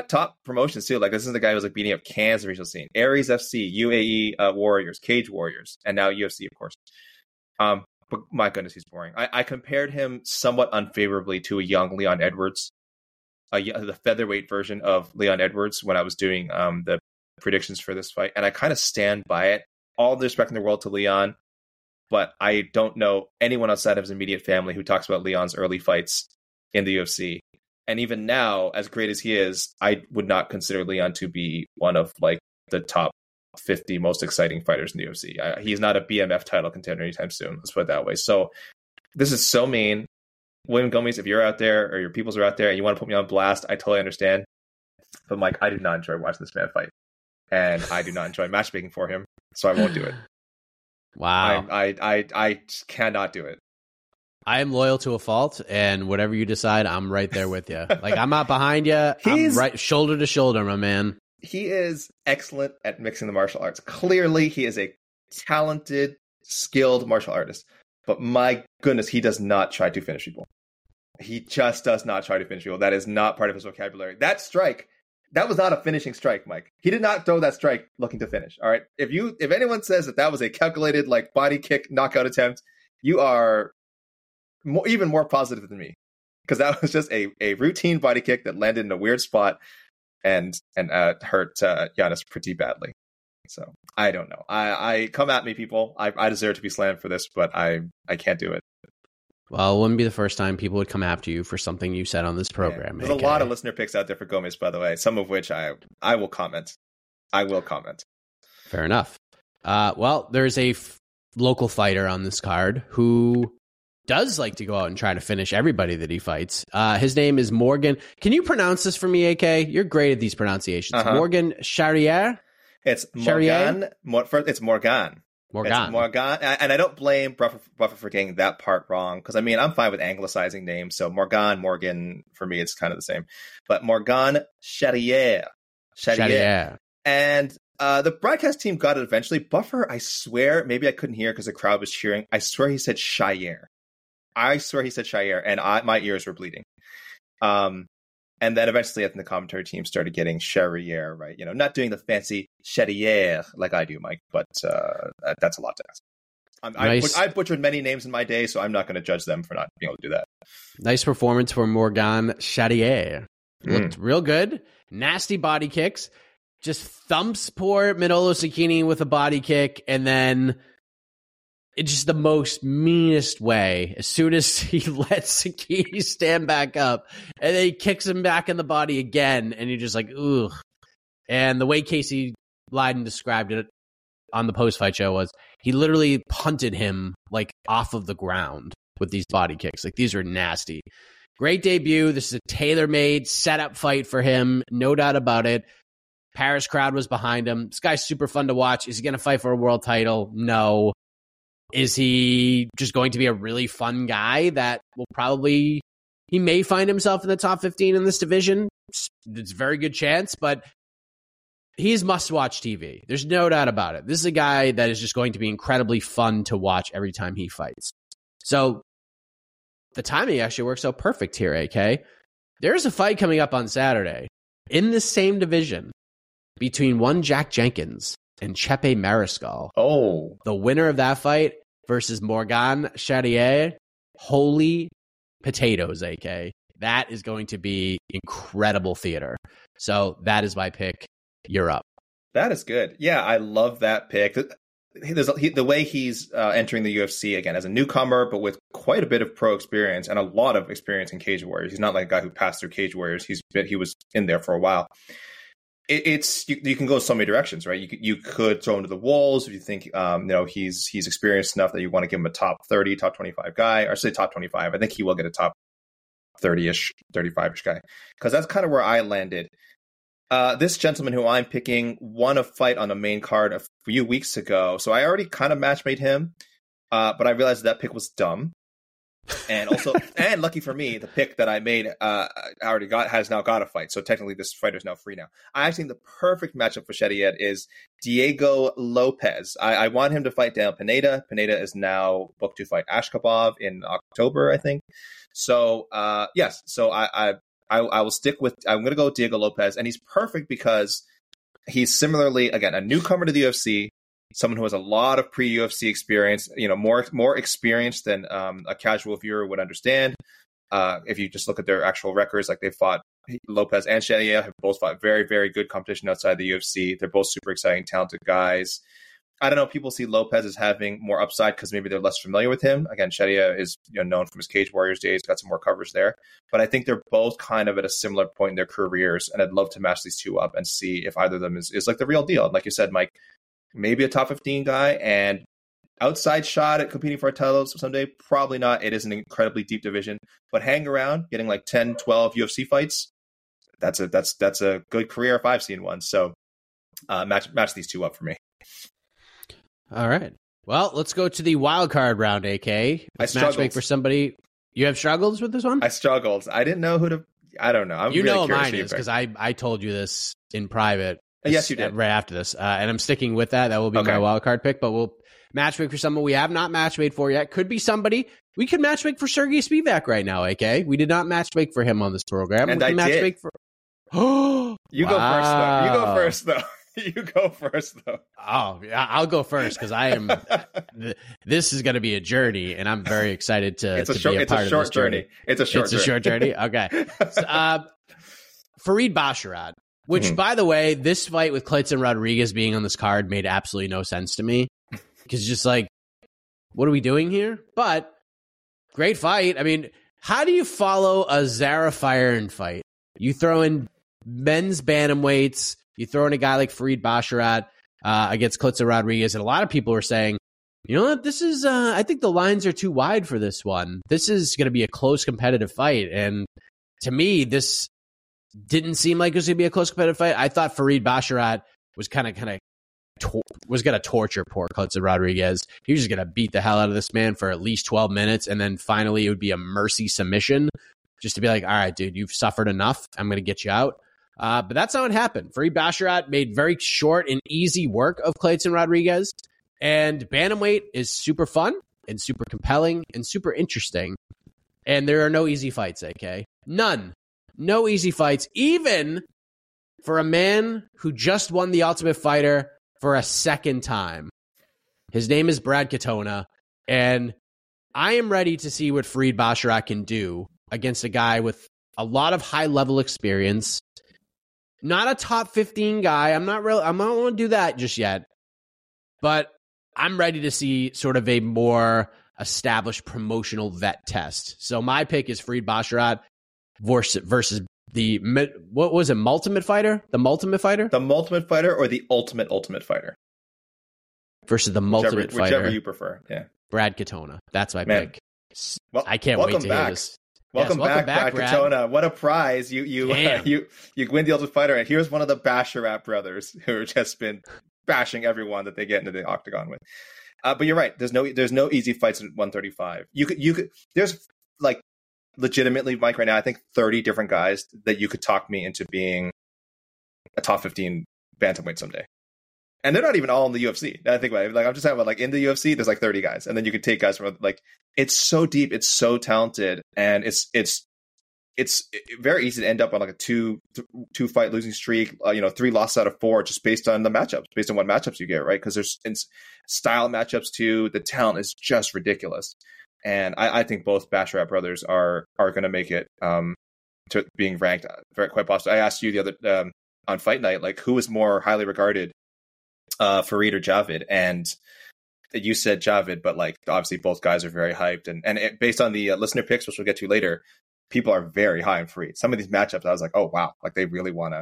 top promotions too. Like, this is the guy who was like beating up Cannes in the regional scene, Aries FC, UAE Warriors, Cage Warriors, and now UFC, of course. But my goodness, he's boring. I compared him somewhat unfavorably to a young Leon Edwards, the featherweight version of Leon Edwards, when I was doing the predictions for this fight. And I kind of stand by it. All the respect in the world to Leon, but I don't know anyone outside of his immediate family who talks about Leon's early fights in the UFC. And even now, as great as he is, I would not consider Leon to be one of like the top 50 most exciting fighters in the UFC. He's not a BMF title contender anytime soon. Let's put it that way. So this is so mean. William Gomez, if you're out there, or your peoples are out there, and you want to put me on blast, I totally understand. But Mike, I do not enjoy watching this man fight, and I do not enjoy matchmaking for him, so I won't do it. Wow, I cannot do it. I am loyal to a fault, and whatever you decide, I'm right there with you. Like, I'm not behind you. I'm right, shoulder to shoulder, my man. He is excellent at mixing the martial arts. Clearly, he is a talented, skilled martial artist. But my goodness, he does not try to finish people. He just does not try to finish people. That is not part of his vocabulary. That strike, that was not a finishing strike, Mike. He did not throw that strike looking to finish. All right. If anyone says that that was a calculated, like, body kick knockout attempt, you are even more positive than me, because that was just a routine body kick that landed in a weird spot and hurt Giannis pretty badly. So I don't know. I come at me, people. I deserve to be slammed for this, but I can't do it. Well, it wouldn't be the first time people would come after you for something you said on this program. Yeah. There's a lot of listener picks out there for Gomez, by the way, some of which I will comment. I will comment. Fair enough. Well, there's a local fighter on this card who does like to go out and try to finish everybody that he fights. His name is Morgan. Can you pronounce this for me, AK? You're great at these pronunciations. Uh-huh. Morgan Charrière. It's Morgan. And I don't blame Buffer for getting that part wrong, because I mean, I'm fine with anglicizing names. So Morgan, for me, it's kind of the same. But Morgan Charrière. And the broadcast team got it eventually. Buffer, I swear, maybe I couldn't hear because the crowd was cheering. I swear he said Shire. And my ears were bleeding. And then eventually, I think the commentary team started getting Charrière right. You know, not doing the fancy Charrière like I do, Mike, but that's a lot to ask. Nice. I butchered many names in my day, so I'm not going to judge them for not being able to do that. Nice performance for Morgan Charrière. Looked real good. Nasty body kicks. Just thumps poor Manolo Cecchini with a body kick, and then it's just the most meanest way. As soon as he lets Sakiti stand back up, and then he kicks him back in the body again, and you're just like, ugh. And the way Casey Leiden described it on the post-fight show was he literally punted him like off of the ground with these body kicks. Like, these were nasty. Great debut. This is a tailor-made setup fight for him. No doubt about it. Paris crowd was behind him. This guy's super fun to watch. Is he going to fight for a world title? No. Is he just going to be a really fun guy that will probably, he may find himself in the top 15 in this division? It's a very good chance, but he's must-watch TV. There's no doubt about it. This is a guy that is just going to be incredibly fun to watch every time he fights. So the timing actually works out perfect here, AK. There's a fight coming up on Saturday in the same division between one Jack Jenkins and Chepe Mariscal. Oh. The winner of that fight versus Morgan Charrière. Holy potatoes, AK. That is going to be incredible theater. So that is my pick. You're up. That is good. Yeah, I love that pick. The way he's entering the UFC again as a newcomer, but with quite a bit of pro experience and a lot of experience in Cage Warriors. He's not like a guy who passed through Cage Warriors. He was in there for a while. You can go so many directions, right? You could throw him to the walls if you think he's experienced enough that you want to give him a top 30, top 25 guy, or say top 25. I think he will get a top 30-ish, 35-ish guy, because that's kind of where I landed. This gentleman who I'm picking won a fight on the main card a few weeks ago, so I already kind of matchmade him, but I realized that pick was dumb. And also, and lucky for me, the pick that I made, I already got, has now got a fight. So technically this fighter is now free now. I actually think the perfect matchup for Charrière is Diego Lopes. I want him to fight Dan Pineda. Pineda is now booked to fight Ashkhabov in October, I think. So, yes. So I will stick with, I'm going to go with Diego Lopes, and he's perfect because he's similarly, again, a newcomer to the UFC. Someone who has a lot of pre-UFC experience, more experience than a casual viewer would understand. If you just look at their actual records, like they fought Lopes and Charrière, have both fought very, very good competition outside the UFC. They're both super exciting, talented guys. I don't know. People see Lopes as having more upside because maybe they're less familiar with him. Again, Charrière is known from his Cage Warriors days, got some more coverage there. But I think they're both kind of at a similar point in their careers, and I'd love to match these two up and see if either of them is like the real deal. And like you said, Mike, maybe a top 15 guy and outside shot at competing for a title someday. Probably not. It is an incredibly deep division, but hang around getting like 10, 12 UFC fights. That's a good career if I've seen one. So match these two up for me. All right. Well, let's go to the wild card round, AK. Let's matchmake for somebody. You have struggles with this one? I struggled. I didn't know who to. I don't know. I'm you really know curious mine is because I told you this in private. Yes, you did. Right after this. And I'm sticking with that. That will be my wild card pick, but we'll matchmake for someone we have not matchmade for yet. Could be somebody. We could matchmake for Serghei Spivac right now, AK. We did not matchmake for him on this program. And we can matchmake for. Oh, You go first, though. Oh, I'll go first because I am. This is going to be a journey, and I'm very excited to be a part of this journey. It's a short journey. Okay. So, Farid Basharat. Which, by the way, this fight with Kleydson Rodrigues being on this card made absolutely no sense to me. Because just like, what are we doing here? But, great fight. I mean, how do you follow a Zara Firen fight? You throw in men's bantamweights. You throw in a guy like Farid Basharat against Kleydson Rodrigues. And a lot of people are saying, you know what, this is, I think the lines are too wide for this one. This is going to be a close competitive fight. And to me, this didn't seem like it was going to be a close competitive fight. I thought Farid Basharat was going to torture poor Kleydson Rodrigues. He was just going to beat the hell out of this man for at least 12 minutes, and then finally it would be a mercy submission just to be like, all right, dude, you've suffered enough. I'm going to get you out. But that's not what happened. Farid Basharat made very short and easy work of Kleydson Rodrigues, and bantamweight is super fun and super compelling and super interesting, and there are no easy fights, AK. None. No easy fights, even for a man who just won the Ultimate Fighter for a second time. His name is Brad Katona, and I am ready to see what Farid Basharat can do against a guy with a lot of high-level experience. Not a top 15 guy. I'm not going to do that just yet. But I'm ready to see sort of a more established promotional vet test. So my pick is Farid Basharat versus the, what was it, Multimate Fighter? The Multimate Fighter? The Multimate Fighter or the Ultimate Fighter? Versus the Multimate Fighter. Whichever you prefer, yeah. Brad Katona. That's my pick. Well, I can't wait to hear this. Welcome back, Brad Katona. What a prize. You win the Ultimate Fighter, and here's one of the Basharat brothers who have just been bashing everyone that they get into the octagon with. But you're right. There's no easy fights at 135. You could there's like, legitimately, Mike, right now, I think 30 different guys that you could talk me into being a top 15 bantamweight someday. And they're not even all in the UFC. Now I think about it. Like, I'm just talking about, like, in the UFC, there's like 30 guys. And then you could take guys from, like, it's so deep. It's so talented. And it's it's very easy to end up on like a two fight losing streak, 3 losses out of 4, just based on the matchups, based on what matchups you get, right? Because there's style matchups too. The talent is just ridiculous, and I think both Basharat brothers are going to make it to being ranked very quite possibly. I asked you the other on fight night, like who is more highly regarded, Farid or Javid, and you said Javid, but like obviously both guys are very hyped, and it, based on the listener picks, which we'll get to later. People are very high and free. Some of these matchups, I was like, "Oh wow!" Like they really want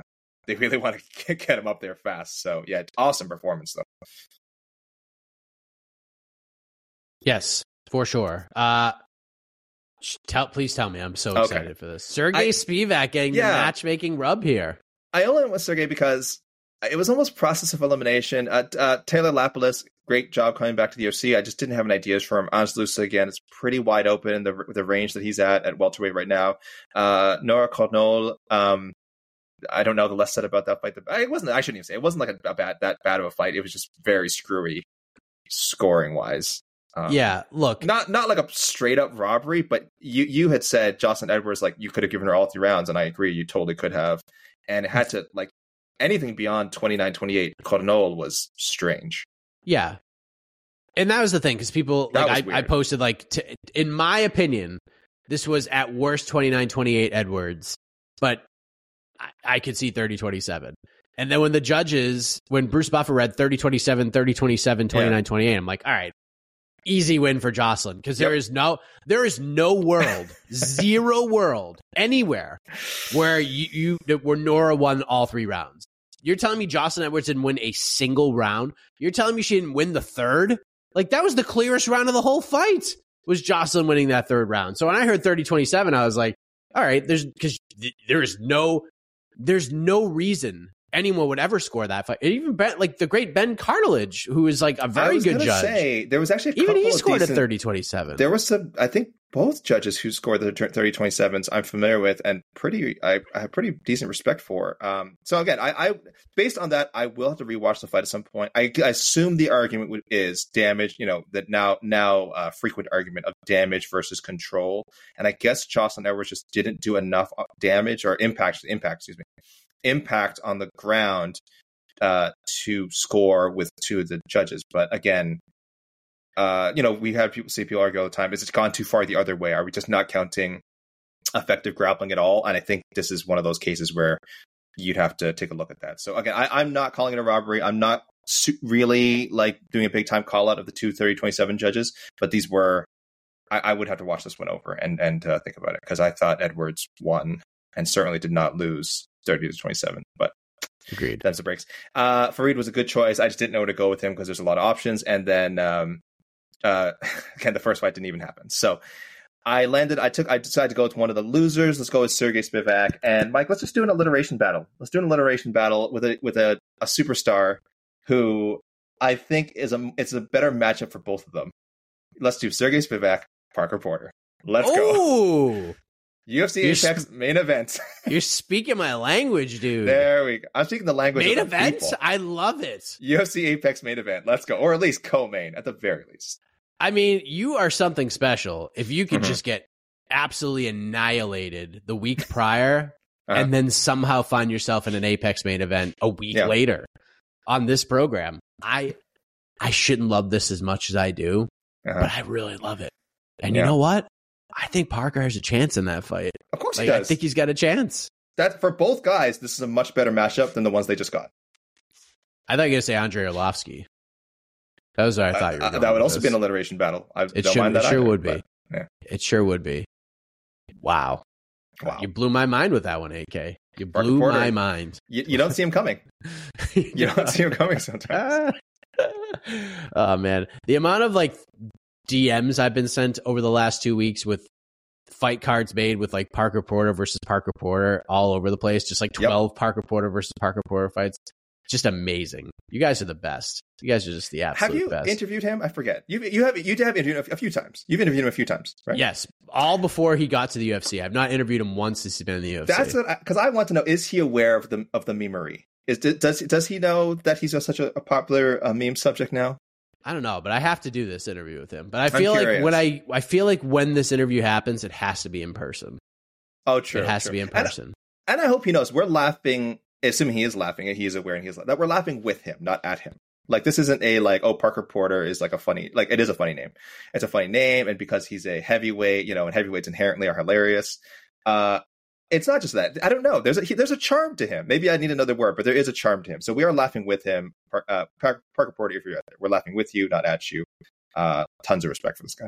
to get him up there fast. So yeah, awesome performance though. Yes, for sure. Please tell me, I'm so excited for this. Serghei Spivac getting the matchmaking rub here. I only went with Serghei because it was almost process of elimination. Taylor Lapalus, great job coming back to the UFC. I just didn't have any ideas for him. Ange Loosa, again, it's pretty wide open in the range that he's at welterweight right now. Nora Cornol, I don't know, the less said about that fight. I shouldn't even say. It wasn't like that bad of a fight. It was just very screwy scoring-wise. Look. Not like a straight-up robbery, but you had said, Jocelyn Edwards, like you could have given her all 3 rounds, and I agree, you totally could have. And it had to, like, anything beyond 29-28, Cornol was strange. Yeah. And that was the thing, because people, like, I posted, like, in my opinion, this was at worst 29-28 Edwards, but I could see 30-27. And then when the judges, when Bruce Buffer read 30-27, 30-27, 29-28, I'm like, all right, easy win for Jocelyn, because there is no world, zero world, anywhere where where Nora won all 3 rounds. You're telling me Jocelyn Edwards didn't win a single round? You're telling me she didn't win the third? Like, that was the clearest round of the whole fight, was Jocelyn winning that third round. So when I heard 30-27, I was like, all right, there's no reason anyone would ever score that fight. Even Ben, like the great Ben Cartilage, who is like a very good judge. Say, there was actually a even he scored a 30-27. There was some, I think both judges who scored the 30-27s I'm familiar with and I have pretty decent respect for. So again, I based on that, I will have to rewatch the fight at some point. I assume the argument is damage, that now frequent argument of damage versus control. And I guess Jocelyn Edwards just didn't do enough damage or impact on the ground to score with two of the judges. But again, we have people argue all the time, is it's gone too far the other way? Are we just not counting effective grappling at all? And I think this is one of those cases where you'd have to take a look at that. So again, I'm not calling it a robbery. I'm not really like doing a big time call out of the 2 30-27 judges, but these were, I would have to watch this one over and think about it, because I thought Edwards won and certainly did not lose 30-27, but agreed. That's the breaks. Farid was a good choice. I just didn't know where to go with him because there's a lot of options. And then again, the first fight didn't even happen. So I decided to go with one of the losers. Let's go with Serghei Spivac. And Mike, let's just do an alliteration battle. Let's do an alliteration battle with a superstar who I think it's a better matchup for both of them. Let's do Serghei Spivac, Parker Porter. Let's go. UFC Apex main event. You're speaking my language, dude. There we go. I'm speaking the language main of the event. People. I love it. UFC Apex main event. Let's go, or at least co-main, at the very least. I mean, you are something special if you could just get absolutely annihilated the week prior, and then somehow find yourself in an Apex main event a week later on this program. I shouldn't love this as much as I do, but I really love it. And you know what? I think Parker has a chance in that fight. Of course he does. I think he's got a chance. That for both guys, this is a much better matchup than the ones they just got. I thought you were going to say Andrei Arlovsky. That was what I thought you were going. That would also be an alliteration battle. It sure would be. Wow. You blew my mind with that one, AK. You blew my mind. You don't see him coming. You don't see him coming sometimes. Oh, man. The amount of, like, DMs I've been sent over the last 2 weeks with fight cards made with like Parker Porter versus Parker Porter all over the place. Just like 12 Parker Porter versus Parker Porter fights. Just amazing. You guys are the best. You guys are just the absolute best. Have you interviewed him? I forget. You have interviewed him a few times. You've interviewed him a few times, right? Yes. All before he got to the UFC. I've not interviewed him once since he's been in the UFC. That's because I want to know, is he aware of the memery? Does he know that he's such a popular meme subject now? I don't know, but I have to do this interview with him. But I feel like when this interview happens, it has to be in person. Oh, true. It has to be in person. And I hope he knows we're laughing, assuming he is laughing and he is aware and he's that we're laughing with him, not at him. Like, this isn't a like, oh, Parker Porter is like a funny, like, it is a funny name. It's a funny name. And because he's a heavyweight, you know, and heavyweights inherently are hilarious. It's not just that. I don't know. There's a charm to him. Maybe I need another word, but there is a charm to him. So we are laughing with him. Parker Porter, if you're out there, we're laughing with you, not at you. Tons of respect for this guy.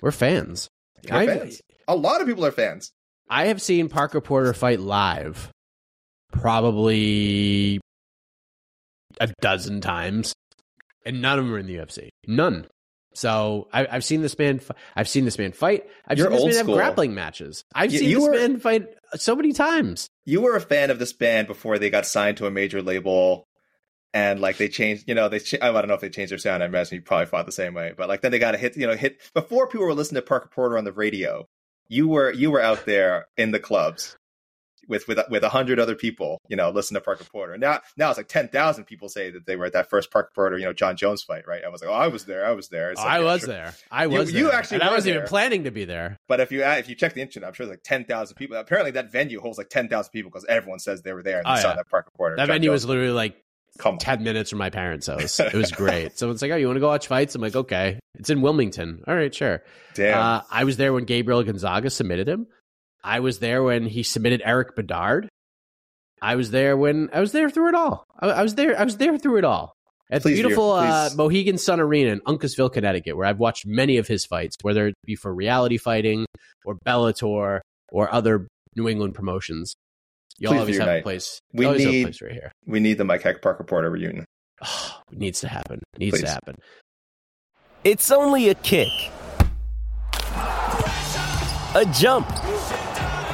We're fans. A lot of people are fans. I have seen Parker Porter fight live probably a dozen times, and none of them are in the UFC. None. So I've seen this man. I've seen this man fight. I've You're seen this man have school. Grappling matches. I've seen this man fight so many times. You were a fan of this band before they got signed to a major label, and like they changed. You know, I don't know if they changed their sound. I imagine you probably fought the same way. But like then they got a hit. You know, hit before people were listening to Parker Porter on the radio. You were out there in the clubs with 100 other people, you know, listen to Parker Porter. Now it's like 10,000 people say that they were at that first Parker Porter, you know, Jon Jones fight, right? I was like, oh, I was there. It's like, I was there. I was there. You actually, and I wasn't even planning to be there. But if you check the internet, I'm sure it's like 10,000 people. Apparently that venue holds like 10,000 people because everyone says they were there and they saw that Parker Porter. That venue was literally like 10 minutes from my parents' house. It was great. So it's like, oh, you want to go watch fights? I'm like, okay. It's in Wilmington. All right, sure. Damn. I was there when Gabriel Gonzaga submitted him. I was there when he submitted Eric Bedard. I was there through it all. I was there through it all. At the beautiful Mohegan Sun Arena in Uncasville, Connecticut, where I've watched many of his fights, whether it be for reality fighting or Bellator or other New England promotions. Y'all always have a place. We need a place right here. We need the Mike Heck Parker Porter reunion. Oh, it needs to happen. It needs to happen. It's only a kick. A jump.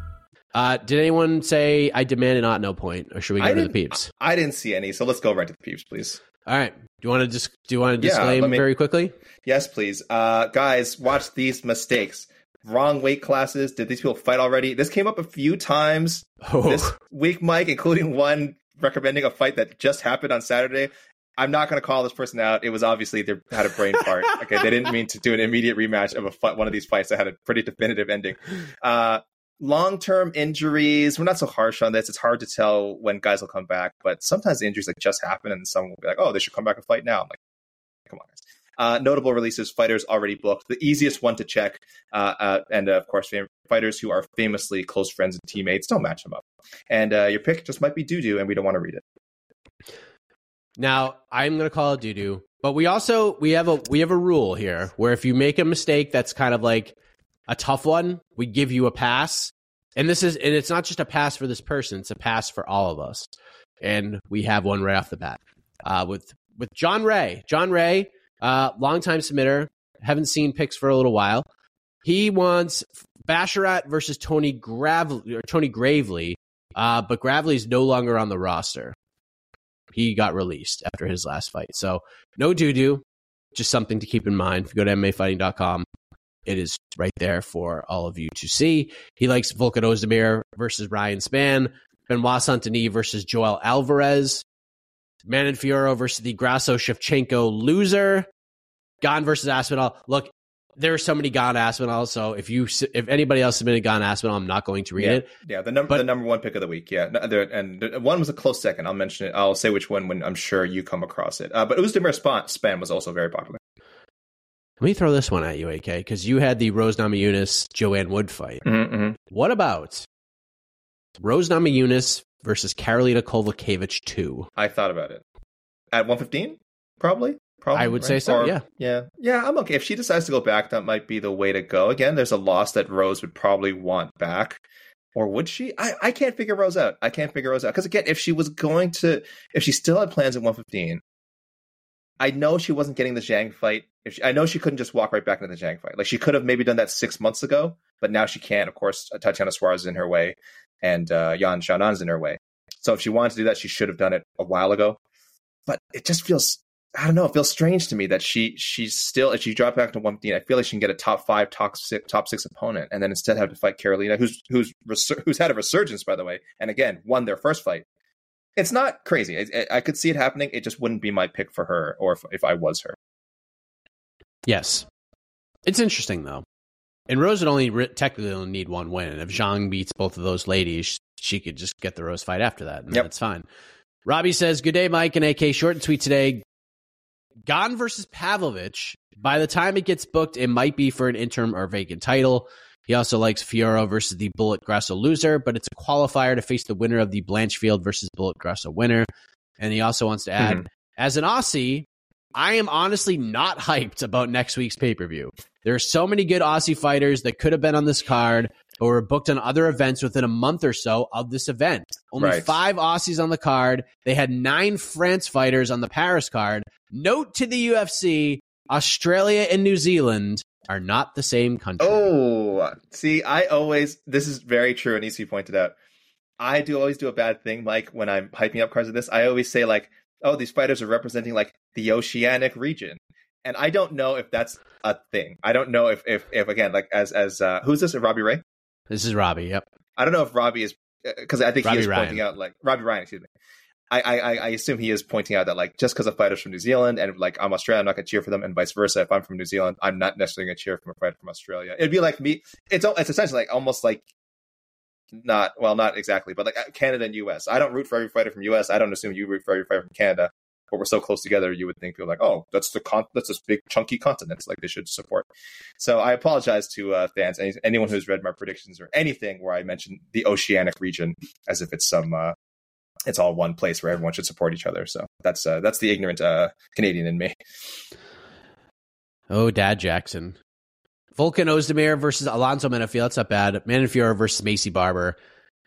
Did anyone say I demand an Otno point, or should we go to the peeps? I didn't see any, so let's go right to the peeps, please. All right. Do you want to disclaim very quickly? Yes, please. Guys, watch these mistakes. Wrong weight classes. Did these people fight already? This came up a few times this week, Mike, including one recommending a fight that just happened on Saturday. I'm not going to call this person out. It was obviously they had a brain fart. Okay, they didn't mean to do an immediate rematch of one of these fights that had a pretty definitive ending. Long-term injuries, we're not so harsh on this. It's hard to tell when guys will come back, but sometimes the injuries like just happen and someone will be like, oh, they should come back and fight now. I'm like, come on, guys. Notable releases, fighters already booked. The easiest one to check, and of course, fighters who are famously close friends and teammates, don't match them up. And your pick just might be doo-doo, and we don't want to read it. Now, I'm going to call it doo-doo, but we have a rule here where if you make a mistake that's kind of like a tough one, we give you a pass. And it's not just a pass for this person, it's a pass for all of us. And we have one right off the bat. With John Ray. John Ray, longtime submitter, haven't seen picks for a little while. He wants Basharat versus Tony Gravely, but Gravely's no longer on the roster. He got released after his last fight. So no doo-doo, just something to keep in mind. If you go to MMAfighting.com. It is right there for all of you to see. He likes Volkan Oezdemir versus Ryan Spann, Benoit Saint-Denis versus Joel Alvarez, Manon Fiorot versus the Grasso Shevchenko loser, Gane versus Aspinall. Look, there are so many Gane Aspinall, so if anybody else submitted Gane Aspinall, I'm not going to read it. Yeah, the number one pick of the week. Yeah, and one was a close second. I'll mention it. I'll say which one when I'm sure you come across it. But Oezdemir Spann was also very popular. Let me throw this one at you, AK, because you had the Rose Namajunas Joanne Wood fight. Mm-hmm. What about Rose Namajunas versus Karolina Kovalevich 2? I thought about it. At 115, probably. Probably, I would say so, yeah. Yeah, I'm okay. If she decides to go back, that might be the way to go. Again, there's a loss that Rose would probably want back. Or would she? I can't figure Rose out. Because again, if she was going to... If she still had plans at 115, I know she wasn't getting the Zhang fight. I know she couldn't just walk right back into the Zhang fight. Like, she could have maybe done that 6 months ago, but now she can't. Of course, Tatiana Suarez is in her way, and Yan Xiaonan is in her way. So if she wanted to do that, she should have done it a while ago. But it just feels... I don't know. It feels strange to me that she's still, if she dropped back to 115, I feel like she can get a top six opponent, and then instead have to fight Karolina, who's had a resurgence, by the way, and again won their first fight. It's not crazy. I could see it happening. It just wouldn't be my pick for her, or if I was her. Yes, it's interesting though. And Rose would technically only need one win. If Zhang beats both of those ladies, she could just get the Rose fight after that, and That's fine. Robbie says, "Good day, Mike and AK. Short and sweet today. Gane versus Pavlovich, by the time it gets booked, it might be for an interim or vacant title. He also likes Fiorot versus the Bullet Grasso loser, but it's a qualifier to face the winner of the Blanchfield versus Bullet Grasso winner." And he also wants to add, as an Aussie, I am honestly not hyped about next week's pay-per-view. There are so many good Aussie fighters that could have been on this card, but were booked on other events within a month or so of this event. Only 5 Aussies on the card. They had 9 France fighters on the Paris card. Note to the UFC, Australia and New Zealand are not the same country. Oh, see, this is very true and EC pointed out. I do always do a bad thing, Mike, when I'm hyping up cards like this. I always say, like, oh, these fighters are representing, like, the Oceanic region. And I don't know if that's a thing. I don't know if again, like, as who's this? Robbie Ray? This is Robbie, yep. I don't know if Robbie is, because I think Robbie he is Ryan. Pointing out, like, Robbie Ryan, excuse me. I assume he is pointing out that, like, just because a fighter's from New Zealand and, like, I'm Australian, I'm not going to cheer for them, and vice versa. If I'm from New Zealand, I'm not necessarily going to cheer for a fighter from Australia. It'd be like me. It's essentially like almost like not exactly, but like Canada and U.S. I don't root for every fighter from U.S. I don't assume you root for every fighter from Canada, but we're so close together. You would think people are like, oh, that's this big chunky continent. It's like they should support. So I apologize to fans, anyone who's read my predictions or anything where I mentioned the Oceanic region as if it's some. It's all one place where everyone should support each other. So that's the ignorant Canadian in me. Oh, Dad Jackson. Volkan Oezdemir versus Alonso Menafiel. That's not bad. Manon Fiorot versus Macy Barber.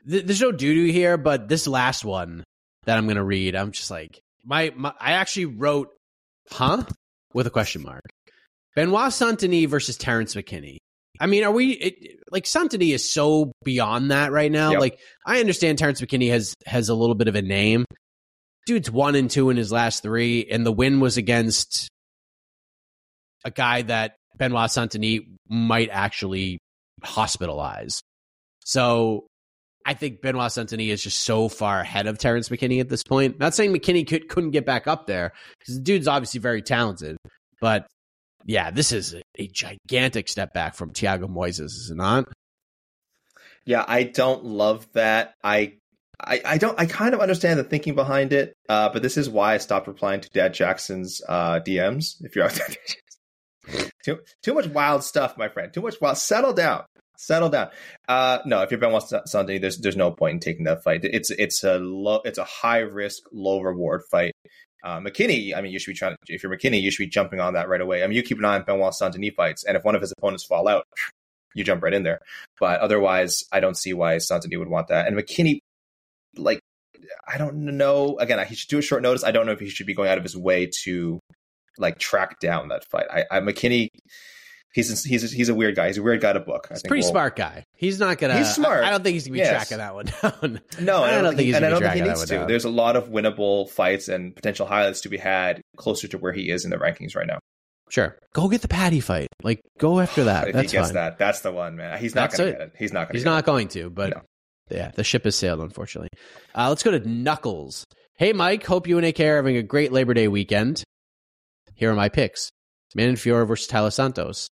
There's no doo-doo here, but this last one that I'm going to read, I'm just like, I actually wrote, huh? With a question mark. Benoit Saint-Denis versus Terrence McKinney. I mean, Saint-Denis is so beyond that right now. Yep. Like, I understand Terrence McKinney has a little bit of a name. Dude's 1-2 in his last 3, and the win was against a guy that Benoit Saint-Denis might actually hospitalize. So I think Benoit Saint-Denis is just so far ahead of Terrence McKinney at this point. Not saying McKinney couldn't get back up there, because the dude's obviously very talented, but... yeah, this is a gigantic step back from Thiago Moises, is it not? Yeah, I don't love that. I kind of understand the thinking behind it, but this is why I stopped replying to Dad Jackson's DMs. If you're out there, too much wild stuff, my friend. Too much wild. Settle down. No, if you're Benoit Saint-Denis, there's no point in taking that fight. It's a high risk, low reward fight. McKinney, I mean, if you're McKinney, you should be jumping on that right away. I mean, you keep an eye on Benoit Saint-Denis fights, and if one of his opponents fall out, you jump right in there. But otherwise, I don't see why Saint-Denis would want that. And McKinney, like, I don't know. Again, he should do a short notice. I don't know if he should be going out of his way to, like, track down that fight. McKinney, he's a weird guy. He's a weird guy to book. He's a pretty smart guy. He's smart. I don't think he's going to be tracking that one down. No, I don't think he's going to be tracking that one down. There's a lot of winnable fights and potential highlights to be had closer to where he is in the rankings right now. Sure. Go get the Patty fight. Like, go after that. If he gets that, that's the one, man. He's not going to get it. He's not going to, but yeah, the ship has sailed, unfortunately. Let's go to Knuckles. Hey, Mike. Hope you and AK are having a great Labor Day weekend. Here are my picks. Manon Fiorot versus Taila Santos.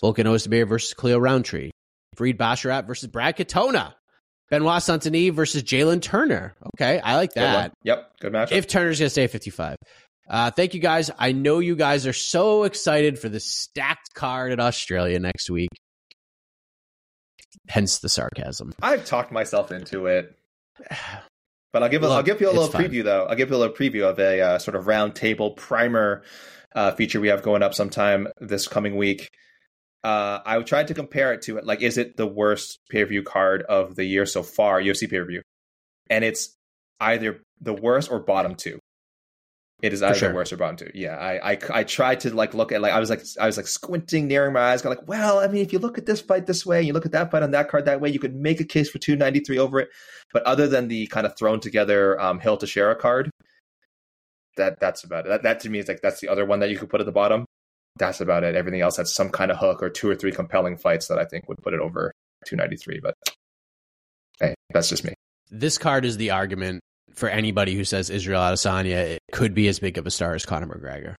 Volkan Oezdemir versus Cleo Roundtree. Farid Basharat versus Brad Katona. Benoit Saint-Denis versus Jalen Turner. Okay, I like that. Good one. Yep, good matchup. If Turner's going to stay at 55. Thank you, guys. I know you guys are so excited for the stacked card at Australia next week. Hence the sarcasm. I've talked myself into it. But I'll give you a little preview, though. I'll give you a little preview of a sort of round table primer feature we have going up sometime this coming week. I tried to compare it to it. Like, is it the worst pay-per-view card of the year so far, UFC pay-per-view? And it's either the worst or bottom two. It is either worse or bottom two. Yeah, I tried to like look at like I was like squinting, narrowing my eyes, going like, well, I mean, if you look at this fight this way, and you look at that fight on that card that way, you could make a case for 293 over it. But other than the kind of thrown together Hill Teixeira card, that's about it. That to me is like that's the other one that you could put at the bottom. That's about it. Everything else has some kind of hook or two or three compelling fights that I think would put it over 293. But hey, that's just me. This card is the argument for anybody who says Israel Adesanya it could be as big of a star as Conor McGregor.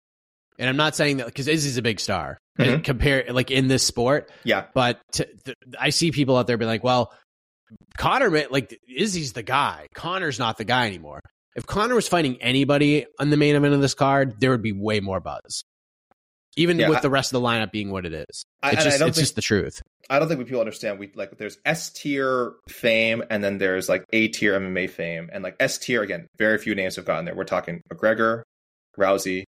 And I'm not saying that because Izzy's a big star and compare like in this sport. Yeah. But I see people out there being like, well, Conor, like Izzy's the guy. Conor's not the guy anymore. If Conor was fighting anybody on the main event of this card, there would be way more buzz. Even with the rest of the lineup being what it is. It's just the truth. I don't think people understand. There's S-tier fame, and then there's like A-tier MMA fame. And like S-tier, again, very few names have gotten there. We're talking McGregor, Rousey,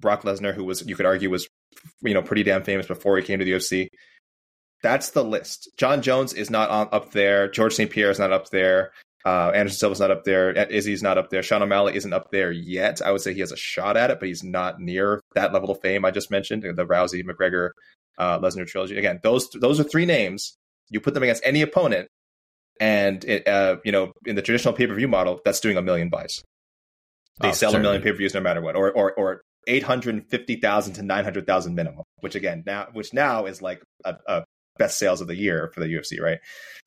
Brock Lesnar, who was, you could argue, was, you know, pretty damn famous before he came to the UFC. That's the list. Jon Jones is not up there. George St. Pierre is not up there. Anderson Silva's not up there. Izzy's not up there. Sean O'Malley isn't up there yet. I would say he has a shot at it, but he's not near that level of fame I just mentioned. The Rousey, McGregor, Lesnar trilogy. Again, those are three names. You put them against any opponent, and it, you know, in the traditional pay per view model, that's doing 1 million buys. They sell 1 million pay per views no matter what, or 850,000 to 900,000 minimum, which again now is like a best sales of the year for the UFC, right?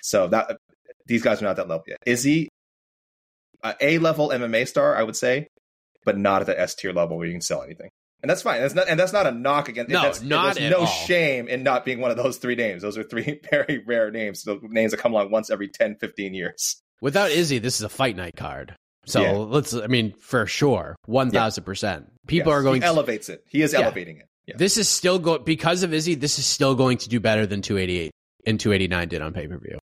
So that. These guys are not that level yet. Izzy, A-level MMA star, I would say, but not at the S-tier level where you can sell anything. And that's fine. That's not a knock against. No, there's no shame in not being one of those three names. Those are three very rare names. Those names that come along once every 10, 15 years. Without Izzy, this is a fight night card. So for sure, 1,000%. People are going. He elevates it. He is elevating it. Yeah. This is still going because of Izzy. This is still going to do better than 288 and 289 did on pay-per-view.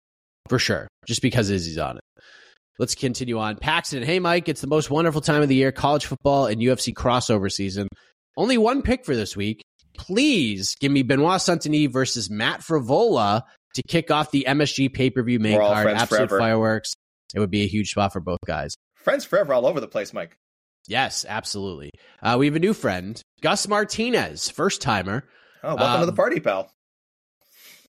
For sure, just because Izzy's on it. Let's continue on. Paxton, hey, Mike, it's the most wonderful time of the year, college football and UFC crossover season. Only one pick for this week. Please give me Benoit Saint-Denis versus Matt Frevola to kick off the MSG pay-per-view main card. Absolute forever. Fireworks. It would be a huge spot for both guys. Friends forever all over the place, Mike. Yes, absolutely. We have a new friend, Gus Martinez, first-timer. Oh, welcome to the party, pal.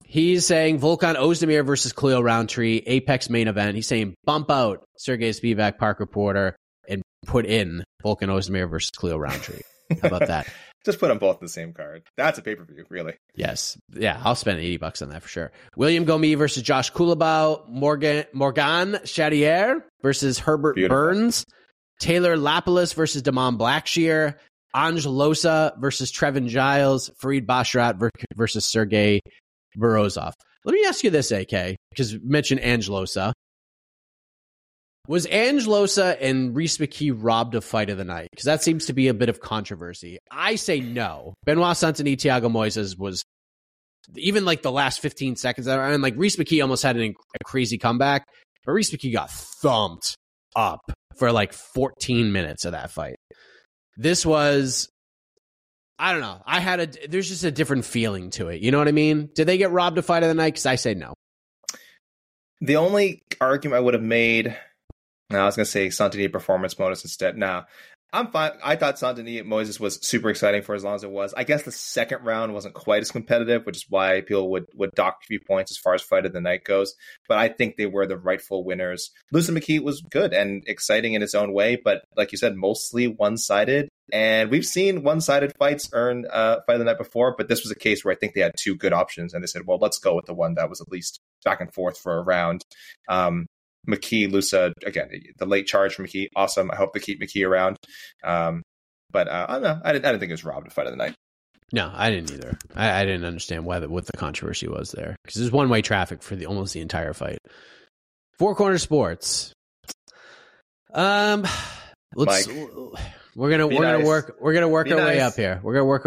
He's saying Volkan Oezdemir versus Cleo Roundtree, Apex main event. He's saying bump out Serghei Spivac, Parker Porter, and put in Volkan Oezdemir versus Cleo Roundtree. How about that? Just put them both in the same card. That's a pay-per-view, really. Yes. Yeah, I'll spend $80 on that for sure. William Gomez versus Josh Kulabau, Morgan Charrière versus Herbert Burns, Taylor Lapalus versus Damon Blackshear, Ange Loosa versus Trevin Giles, Farid Basharat versus Sergey Morozov. Let me ask you this, AK, because you mentioned Ange Loosa. Was Ange Loosa and Reece McKee robbed a fight of the night? Because that seems to be a bit of controversy. I say no. Benoit Saint-Denis, Thiago Moises was even like the last 15 seconds. And like Reece McKee almost had a crazy comeback, but Reece McKee got thumped up for like 14 minutes of that fight. This was. I don't know. There's just a different feeling to it. You know what I mean? Did they get robbed a fight of the night? Because I say no. The only argument I would have made, I was going to say Saint-Denis performance bonus instead. Now, I'm fine. I thought Saint-Denis Moises was super exciting for as long as it was. I guess the second round wasn't quite as competitive, which is why people would dock a few points as far as fight of the night goes. But I think they were the rightful winners. Loosa McKee was good and exciting in its own way, but like you said, mostly one-sided. And we've seen one-sided fights earn fight of the night before, but this was a case where I think they had two good options, and they said, well, let's go with the one that was at least back and forth for a round. McKee, Loosa, again, the late charge from McKee, awesome. I hope they keep McKee around. I don't know. I didn't think it was robbed a fight of the night. No, I didn't either. I didn't understand what the controversy was there, because it was one-way traffic for almost the entire fight. Four Corner Sports. Let's... Mike. We're gonna work our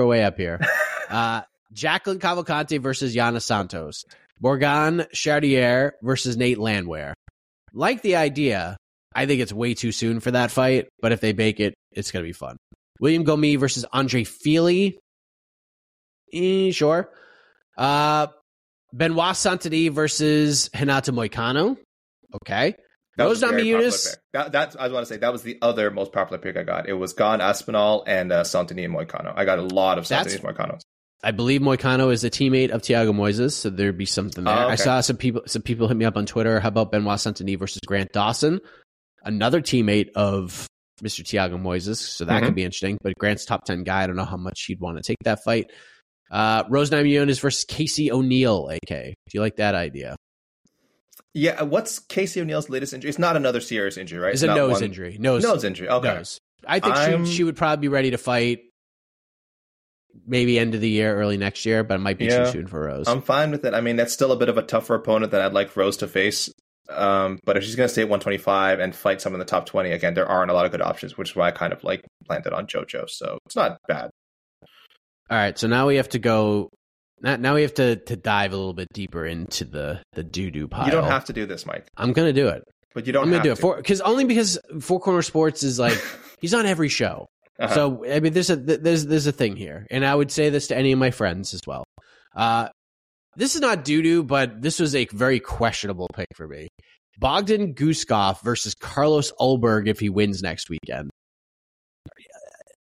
way up here. Jacqueline Cavalcante versus Yana Santos. Morgan Charrière versus Nate Landwehr. Like the idea, I think it's way too soon for that fight. But if they bake it, it's gonna be fun. William Gomi versus Andre Feely. Sure. Benoit Saint-Denis versus Hinata Moicano. Okay. Rose Namajunas. That's I was about to say that was the other most popular pick I got. It was Gon Aspinall and Saint-Denis and Moicano. I got a lot of Saint-Denis Moicanos. I believe Moicano is a teammate of Thiago Moises, so there'd be something there. Oh, okay. I saw some people hit me up on Twitter. How about Benoit Saint-Denis versus Grant Dawson? Another teammate of Mr. Thiago Moises, so that could be interesting. But Grant's top 10 guy, I don't know how much he'd want to take that fight. Rose Namajunas versus Casey O'Neill, a.k.a. Do you like that idea? Yeah, what's Casey O'Neill's latest injury? It's not another serious injury, right? It's a nose injury. Nose injury, okay. I think she would probably be ready to fight maybe end of the year, early next year, but it might be too soon for Rose. I'm fine with it. I mean, that's still a bit of a tougher opponent that I'd like Rose to face. But if she's going to stay at 125 and fight some in the top 20, again, there aren't a lot of good options, which is why I kind of like landed on JoJo. So it's not bad. All right. So now we have to go. Now we have to dive a little bit deeper into the doo-doo pile. You don't have to do this, Mike. I'm going to do it. But you don't I'm gonna have to. I'm going to do it. Only because Four Corner Sports is like, he's on every show. Uh-huh. So, I mean, there's a thing here. And I would say this to any of my friends as well. This is not doo-doo, but this was a very questionable pick for me. Bogdan Guskov versus Carlos Ulberg if he wins next weekend.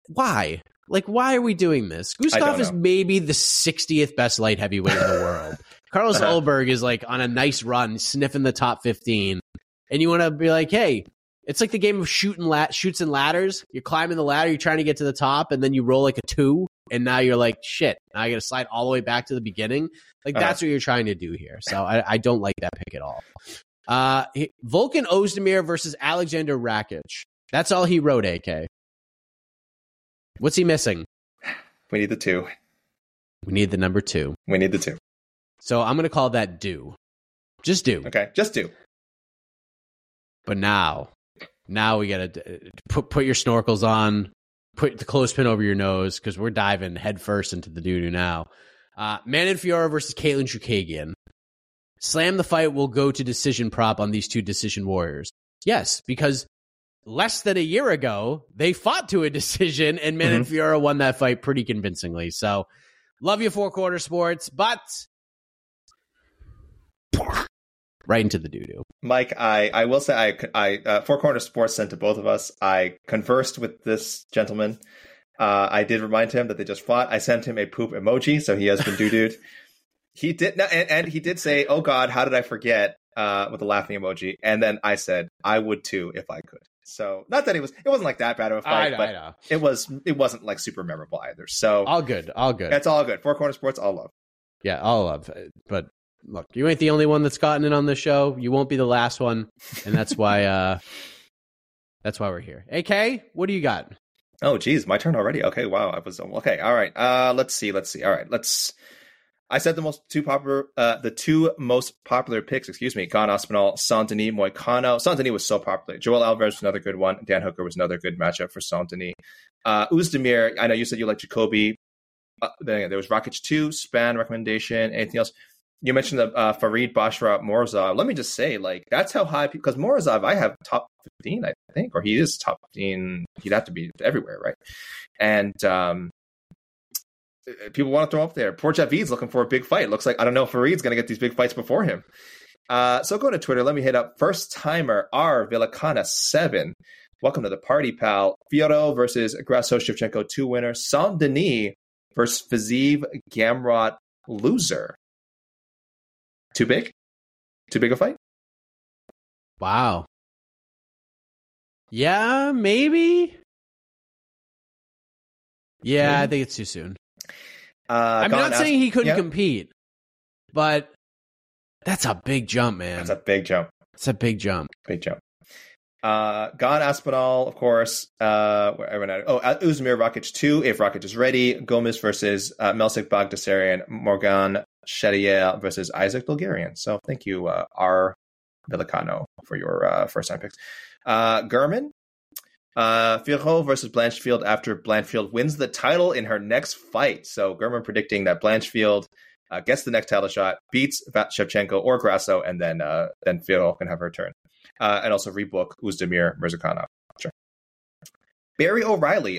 Why? Like, why are we doing this? Guskov is maybe the 60th best light heavyweight in the world. Carlos Ulberg is, like, on a nice run, sniffing the top 15. And you want to be like, hey, it's like the game of shoots and ladders. You're climbing the ladder, you're trying to get to the top, and then you roll, like, a 2. And now you're like, shit, now I got to slide all the way back to the beginning. Like, that's what you're trying to do here. So I don't like that pick at all. Volkan Oezdemir versus Alexander Rakic. That's all he wrote, AK. What's he missing? We need the 2. We need the number 2. We need the 2. So I'm going to call that do. Just do. Okay, just do. But now we got to put your snorkels on, put the clothespin over your nose, because we're diving headfirst into the doo-doo now. Manon Fiorot versus Caitlin Chookagian. Slam the fight will go to decision prop on these two decision warriors. Yes, because less than a year ago, they fought to a decision, and Manon Fiorot won that fight pretty convincingly. So, love you, Four Quarter Sports, but right into the doo-doo. Mike, I will say, I Four Quarter Sports sent to both of us. I conversed with this gentleman. I did remind him that they just fought. I sent him a poop emoji, so he has been doo-dooed. He did not, and he did say, "Oh God, how did I forget?" With a laughing emoji, and then I said, "I would too if I could." So, not that it wasn't like that bad of a fight, but it wasn't like super memorable either. So all good. That's all good. Four Corner Sports, all love. Yeah, all love. But look, you ain't the only one that's gotten in on this show. You won't be the last one, and that's why. That's why we're here. AK, what do you got? Oh, geez, my turn already. Okay, wow, I was okay. All right, let's see. All right, let's. I said the two most popular picks, Gon Aspinall, Saint-Denis, Moicano. Saint-Denis was so popular. Joel Alvarez was another good one. Dan Hooker was another good matchup for Saint-Denis. Oezdemir, I know you said you like Jacoby. There was Rakic 2, Span recommendation, anything else? You mentioned the Farid Basharat Morozov. Let me just say, like, that's how high, because Morozov, I have top 15, I think, or he is top 15. He'd have to be everywhere, right? And, people want to throw up there. Poor Javid's looking for a big fight. Looks like, I don't know if Farid's going to get these big fights before him. So go to Twitter. Let me hit up first timer R Villicana7. Welcome to the party, pal. Fiorot versus Grasso Shevchenko, 2 winner. Saint-Denis versus Fazeev Gamrot, loser. Too big? Too big a fight? Wow. Yeah, maybe. Yeah, I think it's too soon. I'm not saying he couldn't compete, but that's a big jump, man. Big jump. Gon Aspinall, of course. Oezdemir Rakic 2, if Rakic is ready. Gomez versus Melsic Bagdasarian. Morgan Charrière versus Isaac Bulgarian. So thank you, R. Villicano, for your first-time picks. Gurman. Fiorot versus Blanchfield after Blanchfield wins the title in her next fight. So Gurman predicting that Blanchfield gets the next title shot, beats Shevchenko or Grasso, and then Fiorot can have her turn. And also rebook Oezdemir Mirzakhanov. Sure. Barry O'Reilly,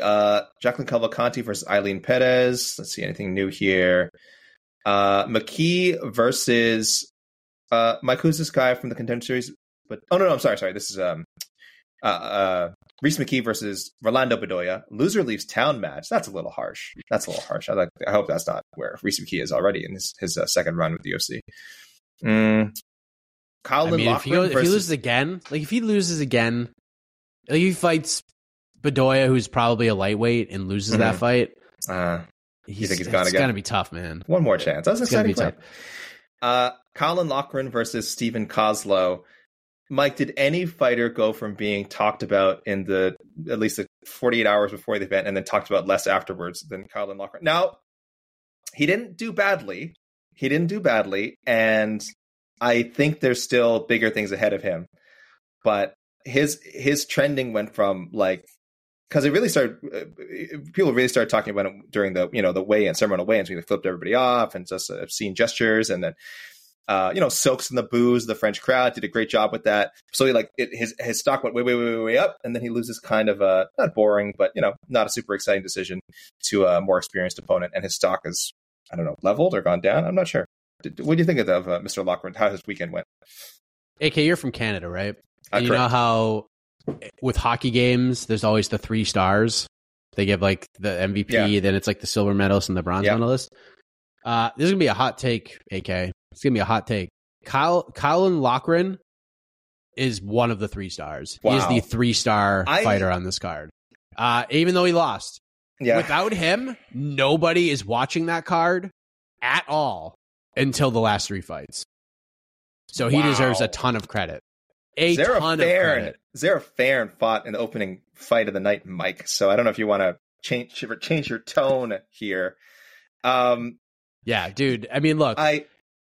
Jacqueline Cavalcanti versus Eileen Perez. Let's see, anything new here. McKee versus Mike, who's this guy from the Contender Series? But I'm sorry. This is Reece McKee versus Rolando Bedoya. Loser leaves town match. That's a little harsh. I hope that's not where Reece McKee is already in his second run with the UFC. Colin Lochran if he loses again, if he fights Bedoya, who's probably a lightweight, and loses that fight, it's going to be tough, man. One more chance. That's an exciting plan. Colin Lochran versus Stephen Kozlo. Mike, did any fighter go from being talked about in at least the 48 hours before the event and then talked about less afterwards than Colin Lochran? Now, he didn't do badly. And I think there's still bigger things ahead of him. But his trending went from because it really started. People really started talking about it during the weigh-in, ceremonial weigh-ins. We flipped everybody off and just obscene gestures, and then soaks in the booze. The French crowd did a great job with that. So his stock went way up, and then he loses kind of a not boring, but not a super exciting decision to a more experienced opponent, and his stock is leveled or gone down. I'm not sure. What do you think of Mr. Lochran? How his weekend went? AK, you're from Canada, right? You know how with hockey games, there's always the 3 stars. They give the MVP, then it's the silver medalist and the bronze medalist. This is going to be a hot take, AK. It's going to be a hot take. Colin Lochran is one of the 3 stars. Wow. He is the 3-star fighter on this card. Even though he lost. Yeah. Without him, nobody is watching that card at all until the last 3 fights. So he deserves a ton of credit. Zara Farren fought in the opening fight of the night, Mike. So I don't know if you want to change your tone here. Yeah, dude. I mean, look,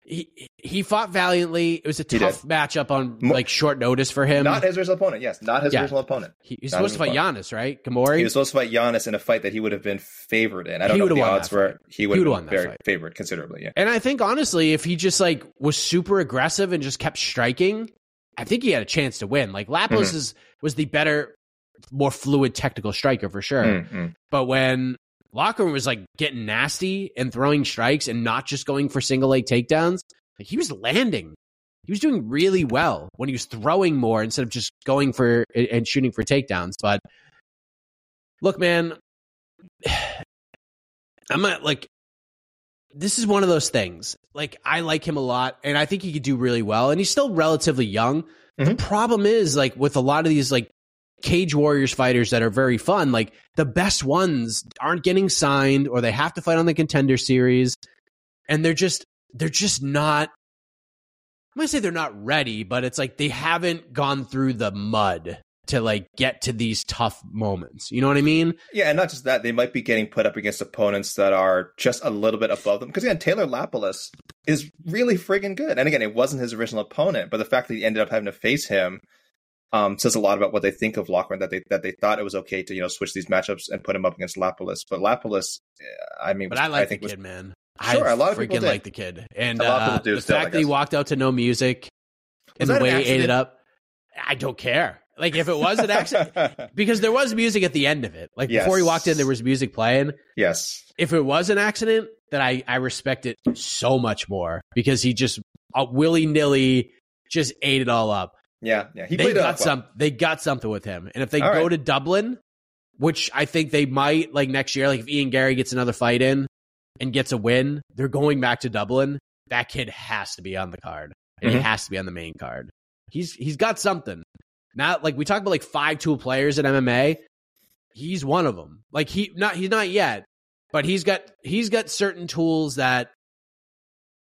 he fought valiantly. It was a tough matchup on short notice for him. Not his original opponent. Yes, not his original opponent. He's supposed to fight Giannis, right? Gamori. He was supposed to fight Giannis in a fight that he would have been favored in. I don't know what the odds were. He would have been very favored considerably. Yeah. And I think honestly, if he just was super aggressive and just kept striking, I think he had a chance to win. Lapos was the better, more fluid technical striker for sure. Mm-hmm. But when Lochran was getting nasty and throwing strikes and not just going for single leg takedowns, he was landing. He was doing really well when he was throwing more instead of just going for and shooting for takedowns. But look, man, I'm not this is one of those things. I like him a lot, and I think he could do really well. And he's still relatively young. Mm-hmm. The problem is, with a lot of these, Cage Warriors fighters that are very fun, the best ones aren't getting signed, or they have to fight on the Contender Series, and they're just not. I'm gonna say they're not ready, but it's they haven't gone through the mud to get to these tough moments. You know what I mean? Yeah, and not just that, they might be getting put up against opponents that are just a little bit above them. Because again, Taylor Lapalus is really friggin' good. And again, it wasn't his original opponent, but the fact that he ended up having to face him says a lot about what they think of Lochran, that they thought it was okay to, switch these matchups and put him up against Lapalus. But Lapalus, I think the kid, man. Sure, a lot of people like the kid. And the fact that he walked out to no music and the way he ate it up, I don't care. If it was an accident, because there was music at the end of it. Before he walked in, there was music playing. Yes. If it was an accident, then I respect it so much more, because he just willy-nilly just ate it all up. Yeah. Yeah. They got something with him. And if they go to Dublin, which I think they might, next year, if Ian Garry gets another fight in and gets a win, they're going back to Dublin. That kid has to be on the card. And he has to be on the main card. He's got something. Not we talk about 5-tool players in MMA. He's one of them. He's not yet, but he's got certain tools that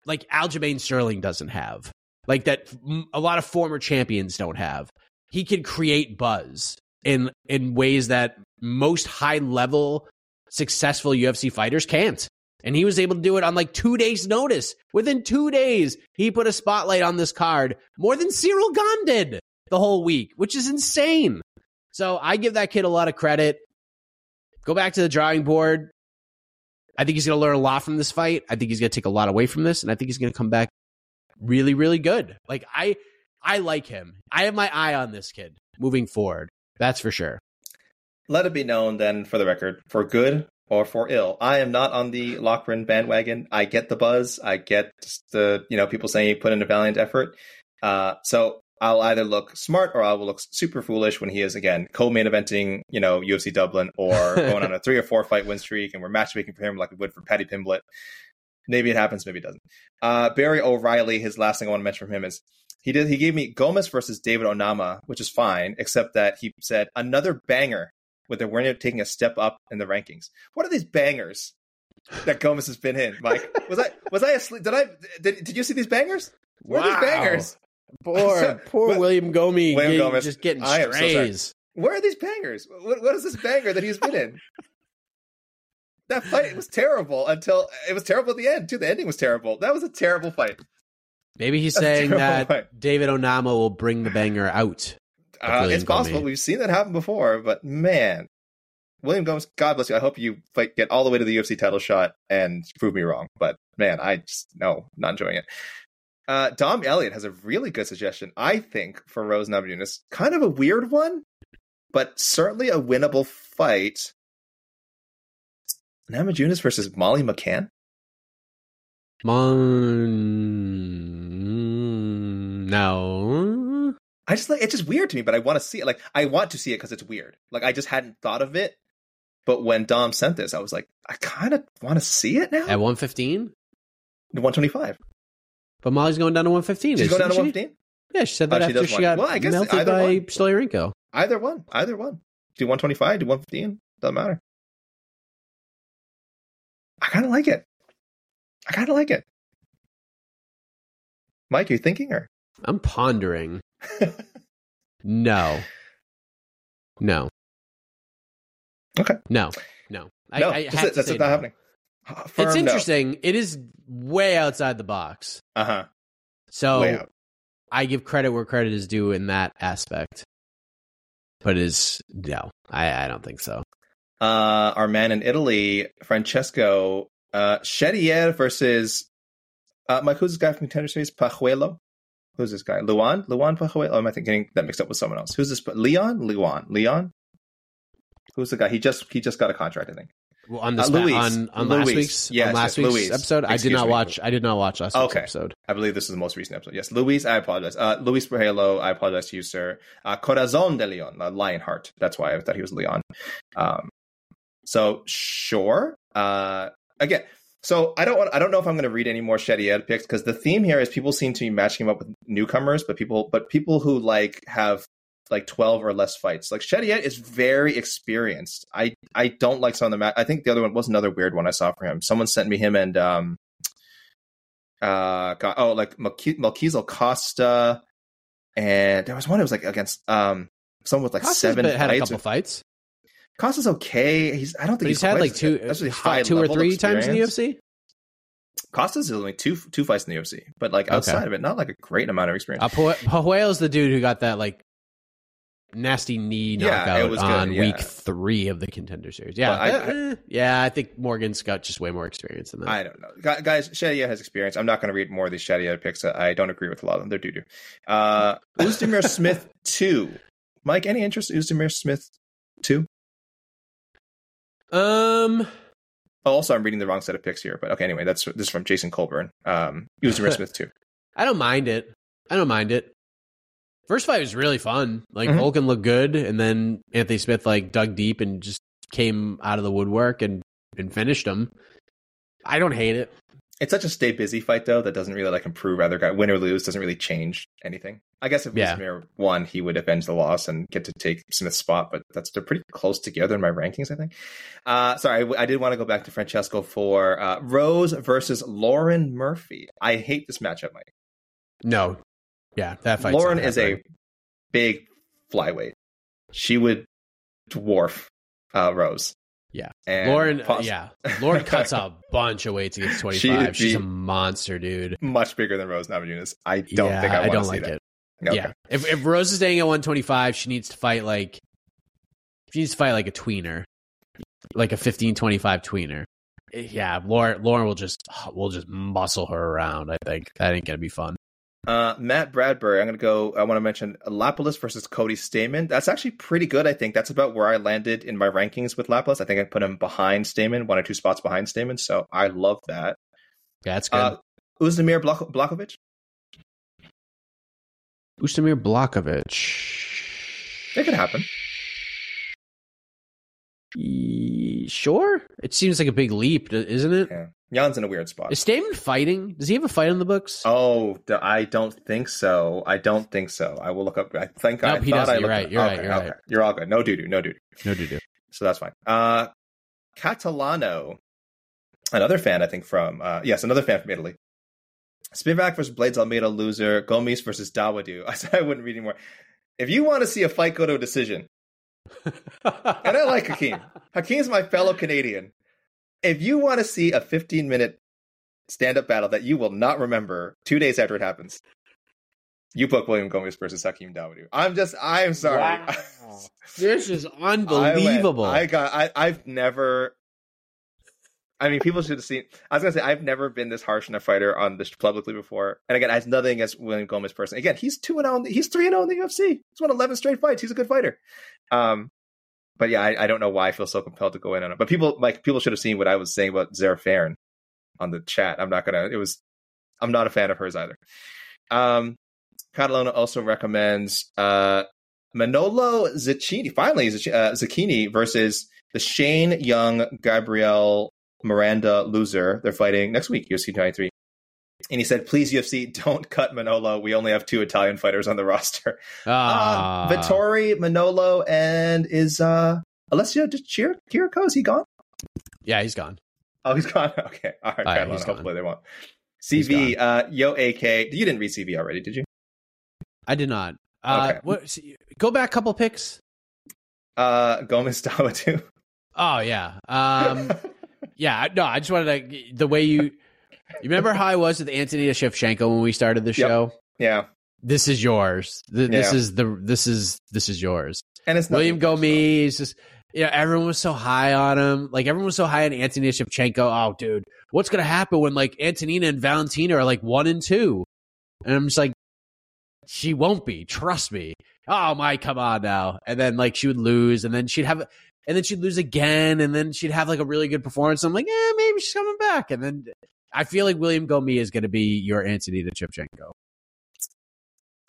Aljamain Sterling doesn't have. That a lot of former champions don't have. He can create buzz in ways that most high level successful UFC fighters can't. And he was able to do it on 2 days' notice. Within 2 days, he put a spotlight on this card more than Ciryl Gane did the whole week, which is insane. So I give that kid a lot of credit. Go back to the drawing board. I think he's going to learn a lot from this fight. I think he's going to take a lot away from this, and I think he's going to come back really, really good. I like him. I have my eye on this kid moving forward. That's for sure. let it be known then, for the record, for good or for ill, I am not on the Loughran bandwagon. I get the buzz. I get the, you know, people saying he put in a valiant effort. So I'll either look smart or I will look super foolish when he is, again, co-main eventing, you know, UFC Dublin, or going on a 3 or 4 fight win streak, and we're matchmaking for him like we would for Paddy Pimblett. Maybe it happens, maybe it doesn't. Barry O'Reilly, his last thing I want to mention from him is, he gave me Gomez versus David Onama, which is fine, except that he said another banger with the winner taking a step up in the rankings. What are these bangers that Gomez has been in? Mike, was I asleep? Did you see these bangers? Where are these bangers? Poor William Gomez. Just getting strays. So where are these bangers? What is this banger that he's been in? That fight was terrible until it was terrible at the end too. The ending was terrible. That was a terrible fight. Maybe he's saying that fight. David Onama will bring the banger out. It's possible. We've seen that happen before, but man, William Gomez, God bless you. I hope you get all the way to the UFC title shot and prove me wrong. But man, not enjoying it. Dom Elliott has a really good suggestion, I think, for Rose Namajunas. Kind of a weird one, but certainly a winnable fight. Namajunas versus Molly McCann? No. I just it's just weird to me, but I want to see it. Like, I want to see it because it's weird. Like, I just hadn't thought of it. But when Dom sent this, I was like, I kind of want to see it now. At 115? 125. But Molly's going down to 115. She's going down to 115? Yeah, she said that after she got melted by Stolyarenko. Either one. Do 125, do 115. Doesn't matter. I kind of like it. Mike, you thinking or? I'm pondering. No. Okay. No. That's not happening. It's interesting. No. It is way outside the box. Uh-huh. So I give credit where credit is due in that aspect. But I don't think so. Our man in Italy, Francesco Chedier versus Mike, who's this guy from Contender Series? Pajuelo? Who's this guy? Luan Pajuelo? Am I getting that mixed up with someone else? Who's this? Leon? Who's the guy? He just got a contract, I think. Well, on this last week's episode, I did not watch last week's episode. I believe this is the most recent episode. Yes, Luis, I apologize. Luis Pajuelo, I apologize to you, sir. Corazon de Leon, Lionheart. That's why I thought he was Leon. So sure. Again, so I don't know if I'm going to read any more Chedier picks, because the theme here is people seem to be matching him up with newcomers, but people who have 12 or less fights. Like, Chedier is very experienced. I don't like some of the match. I think the other one was another weird one I saw for him. Someone sent me him and Melquizel Costa, and there was one that was against someone with Costa's 7 fights. Had a couple fights. Costa's okay. I don't think he's had two or three times in the UFC. Costa's only two fights in the UFC, but outside of it, not a great amount of experience. Pajuelo's the dude who got that nasty knee knockout on week 3 of the Contender Series. Yeah, I think Morgan's got just way more experience than that. I don't know. Guys, Chedier has experience. I'm not going to read more of these Chedier picks. I don't agree with a lot of them. They're doo-doo. Oezdemir Smith 2. Mike, any interest in Oezdemir Smith 2? Also, I'm reading the wrong set of picks here, but okay. Anyway, this is from Jason Colburn. Oezdemir Smith 2. I don't mind it. First fight was really fun. Volkan looked good, and then Anthony Smith dug deep and just came out of the woodwork and finished him. I don't hate it. It's such a stay busy fight though that doesn't really improve either guy. Win or lose doesn't really change anything. I guess if Oezdemir won, he would avenge the loss and get to take Smith's spot, but they're pretty close together in my rankings, I think. I did want to go back to Francesco for Rose versus Lauren Murphy. I hate this matchup, Mike. No. Yeah, that fight. Lauren is a big flyweight. She would dwarf Rose. Yeah. And Lauren cuts a bunch of weight to get to 25. She's a monster, dude. Much bigger than Rose Namajunas. I don't think I want to see that. Okay. Yeah. If Rose is staying at 125, she needs to fight a tweener. Like a 15-25 tweener. Yeah, Lauren will just muscle her around, I think. That ain't going to be fun. Matt Bradbury, I'm going to go. I want to mention Lapalus versus Cody Stamen. That's actually pretty good. I think that's about where I landed in my rankings with Lapalus. I think I put him behind Stamen, one or two spots behind Stamen. So I love that. That's good. Oezdemir Blakovic. Oezdemir Blakovic. It could happen. Sure. It seems like a big leap, isn't it? Yeah. Jan's in a weird spot. Is Stamen fighting? Does he have a fight on the books? Oh, I don't think so. I will look up. I think nope, he doesn't. You're right. You're all good. No doo-doo. So that's fine. Catalano. Another fan from Italy. Spivak versus Blades Almeida, loser. Gomes versus Dawadu. I wouldn't read anymore. If you want to see a fight go to a decision, and I like Hakeem. Hakeem's my fellow Canadian. If you want to see a 15-minute stand-up battle that you will not remember 2 days after it happens, you book William Gomes versus Hakeem Dawoodu. I'm sorry. Wow. This is unbelievable. People should have seen. I was going to say, I've never been this harsh on a fighter on this publicly before. And again, I have nothing against William Gomes person. Again, he's 2-0. He's 3-0 in the UFC. He's won 11 straight fights. He's a good fighter. But yeah, I don't know why I feel so compelled to go in on it. But people should have seen what I was saying about Zara Farren on the chat. I'm not a fan of hers either. Catalona also recommends Manolo Zacchini. Finally, Zacchini versus the Shane Young, Gabriel Miranda loser. They're fighting next week, UFC 23. And he said, please, UFC, don't cut Manolo. We only have 2 Italian fighters on the roster. Vettori, Manolo, and is Alessio Chirico, is he gone? Yeah, he's gone. Oh, he's gone? Okay. All right. Hopefully they won't. CV, Yo AK. You didn't read CV already, did you? I did not. Okay. Go back a couple picks. Gomes Dawoodu. Oh, yeah. Yeah, no, I just wanted to... The way you... You remember how I was with Antonina Shevchenko when we started the show? Yep. Yeah. This is yours. This is yours. And it's William Gomes. Just, everyone was so high on him. Like everyone was so high on Antonina Shevchenko. Oh, dude, what's gonna happen when like Antonina and Valentina are like 1 and 2? And I'm just like, she won't be. Trust me. Oh my, come on now. And then like she would lose, and then she'd have. And then she'd lose again, and then she'd have like a really good performance. I'm like, maybe she's coming back. And then I feel like William Gomes is going to be your Antonina Shevchenko.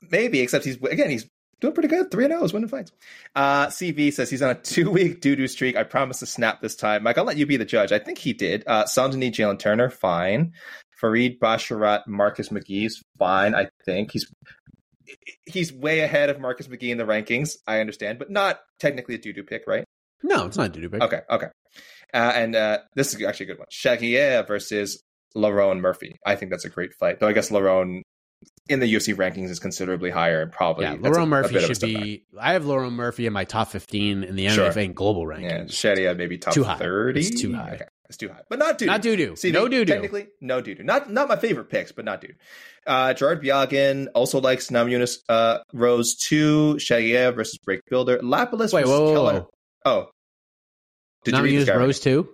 Maybe, except he's doing pretty good. 3-0 is winning fights. CV says he's on a 2-week doo-doo streak. I promise to snap this time. Mike, I'll let you be the judge. I think he did. Saint-Denis, Jalen Turner, fine. Farid Basharat, Marcus McGee's fine, I think. He's way ahead of Marcus McGee in the rankings, I understand, but not technically a doo-doo pick, right? No, it's not a doo-doo pick. Okay. And this is actually a good one. Charrière versus Lerone Murphy. I think that's a great fight. Though I guess Lerone in the UFC rankings is considerably higher and probably. Yeah, Lerone Murphy should be. I have Lerone Murphy in my top 15 in the MMA global rankings. Yeah, Shadia maybe top 30. It's too high. Okay. It's too high. But not doo-doo. Not doo-doo. See, no doo-doo. Technically, no doo-doo. Not my favorite picks, but not doo-doo. Gerard Biagin also likes Namajunas. Rose 2, Shadia versus Break Builder. Lapalus versus Keller. Oh. Did you read this guy? Rose 2?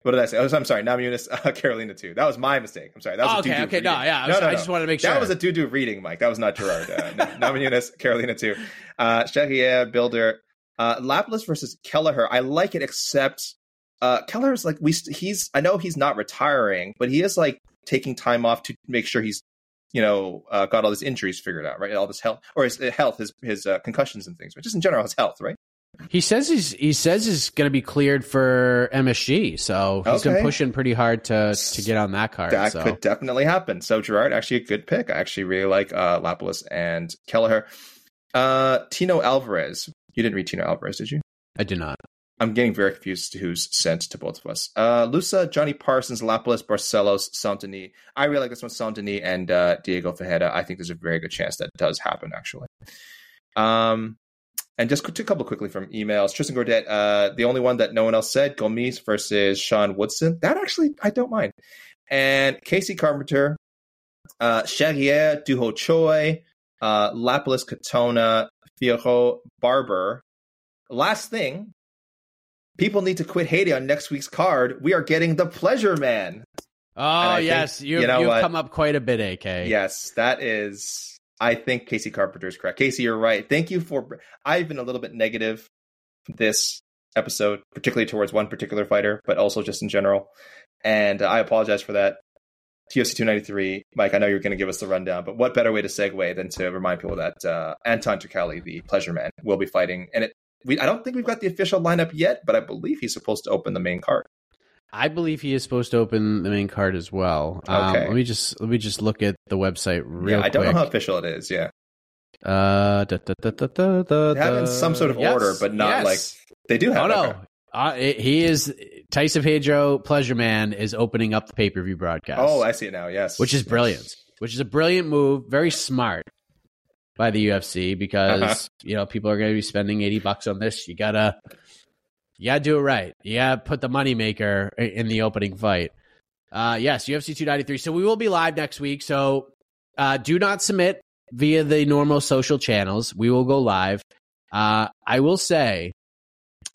What did I say? Oh, I'm sorry. Namajunas, Karolina 2. That was my mistake. I'm sorry. That was a doo-doo reading. No, yeah. I just wanted to make sure. That was a doo-doo reading, Mike. That was not Gerard. Namajunas, Karolina 2. Shahier, Builder. Lapalus versus Kelleher. I like it, except Kelleher's like, I know he's not retiring, but he is like taking time off to make sure he's, got all his injuries figured out, right? All this health, or his health, his concussions and things, but just in general, his health, right? He says he's going to be cleared for MSG, so he's been pushing pretty hard to get on that card. That could definitely happen. So Gerard, actually a good pick. I actually really like Lapalus and Kelleher. Tino Alvarez. You didn't read Tino Alvarez, did you? I did not. I'm getting very confused who's sent to both of us. Loosa, Johnny Parsons, Lapalus, Barcelos, Saint-Denis. I really like this one, Saint-Denis and Diego Fajeda. I think there's a very good chance that does happen, actually. And just a couple quickly from emails. Tristan Gordet, the only one that no one else said, Gomes versus Sean Woodson. That actually, I don't mind. And Casey Carpenter, Charrière, Duho Choi, Lapalus, Katona, Fiorot, Barber. Last thing, people need to quit hating on next week's card. We are getting the Pleasure Man. Oh, yes. You've come up quite a bit, AK. Yes, that is... I think Casey Carpenter is correct. Casey, you're right. Thank you for... I've been a little bit negative this episode, particularly towards one particular fighter, but also just in general. And I apologize for that. UFC 293, Mike, I know you're going to give us the rundown, but what better way to segue than to remind people that Anton Turkali, the pleasure man, will be fighting. And I don't think we've got the official lineup yet, but I believe he's supposed to open the main card. I believe he is supposed to open the main card as well. Okay. Let me just look at the website real quick. I don't know how official it is. Yeah. They have in some sort of order, but not like they do have. Oh, no. He is Tyson Pedro Pleasure Man is opening up the pay-per-view broadcast. Oh, I see it now. Yes. Which is brilliant, which is a brilliant move. Very smart by the UFC because, people are going to be spending $80 on this. You gotta do it right. You gotta put the moneymaker in the opening fight. Yes, UFC 293. So we will be live next week. So do not submit via the normal social channels. We will go live. I will say,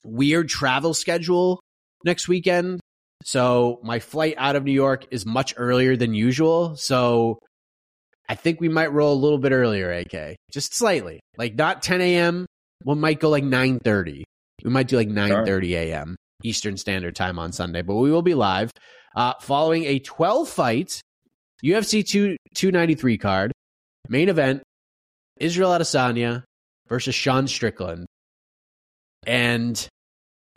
weird travel schedule next weekend. So my flight out of New York is much earlier than usual. So I think we might roll a little bit earlier, AK. Just slightly. Like not 10 a.m. We might go like 9:30. We might do like 9:30 a.m. Eastern Standard Time on Sunday, but we will be live following a 12-fight UFC 293 card. Main event, Israel Adesanya versus Sean Strickland. And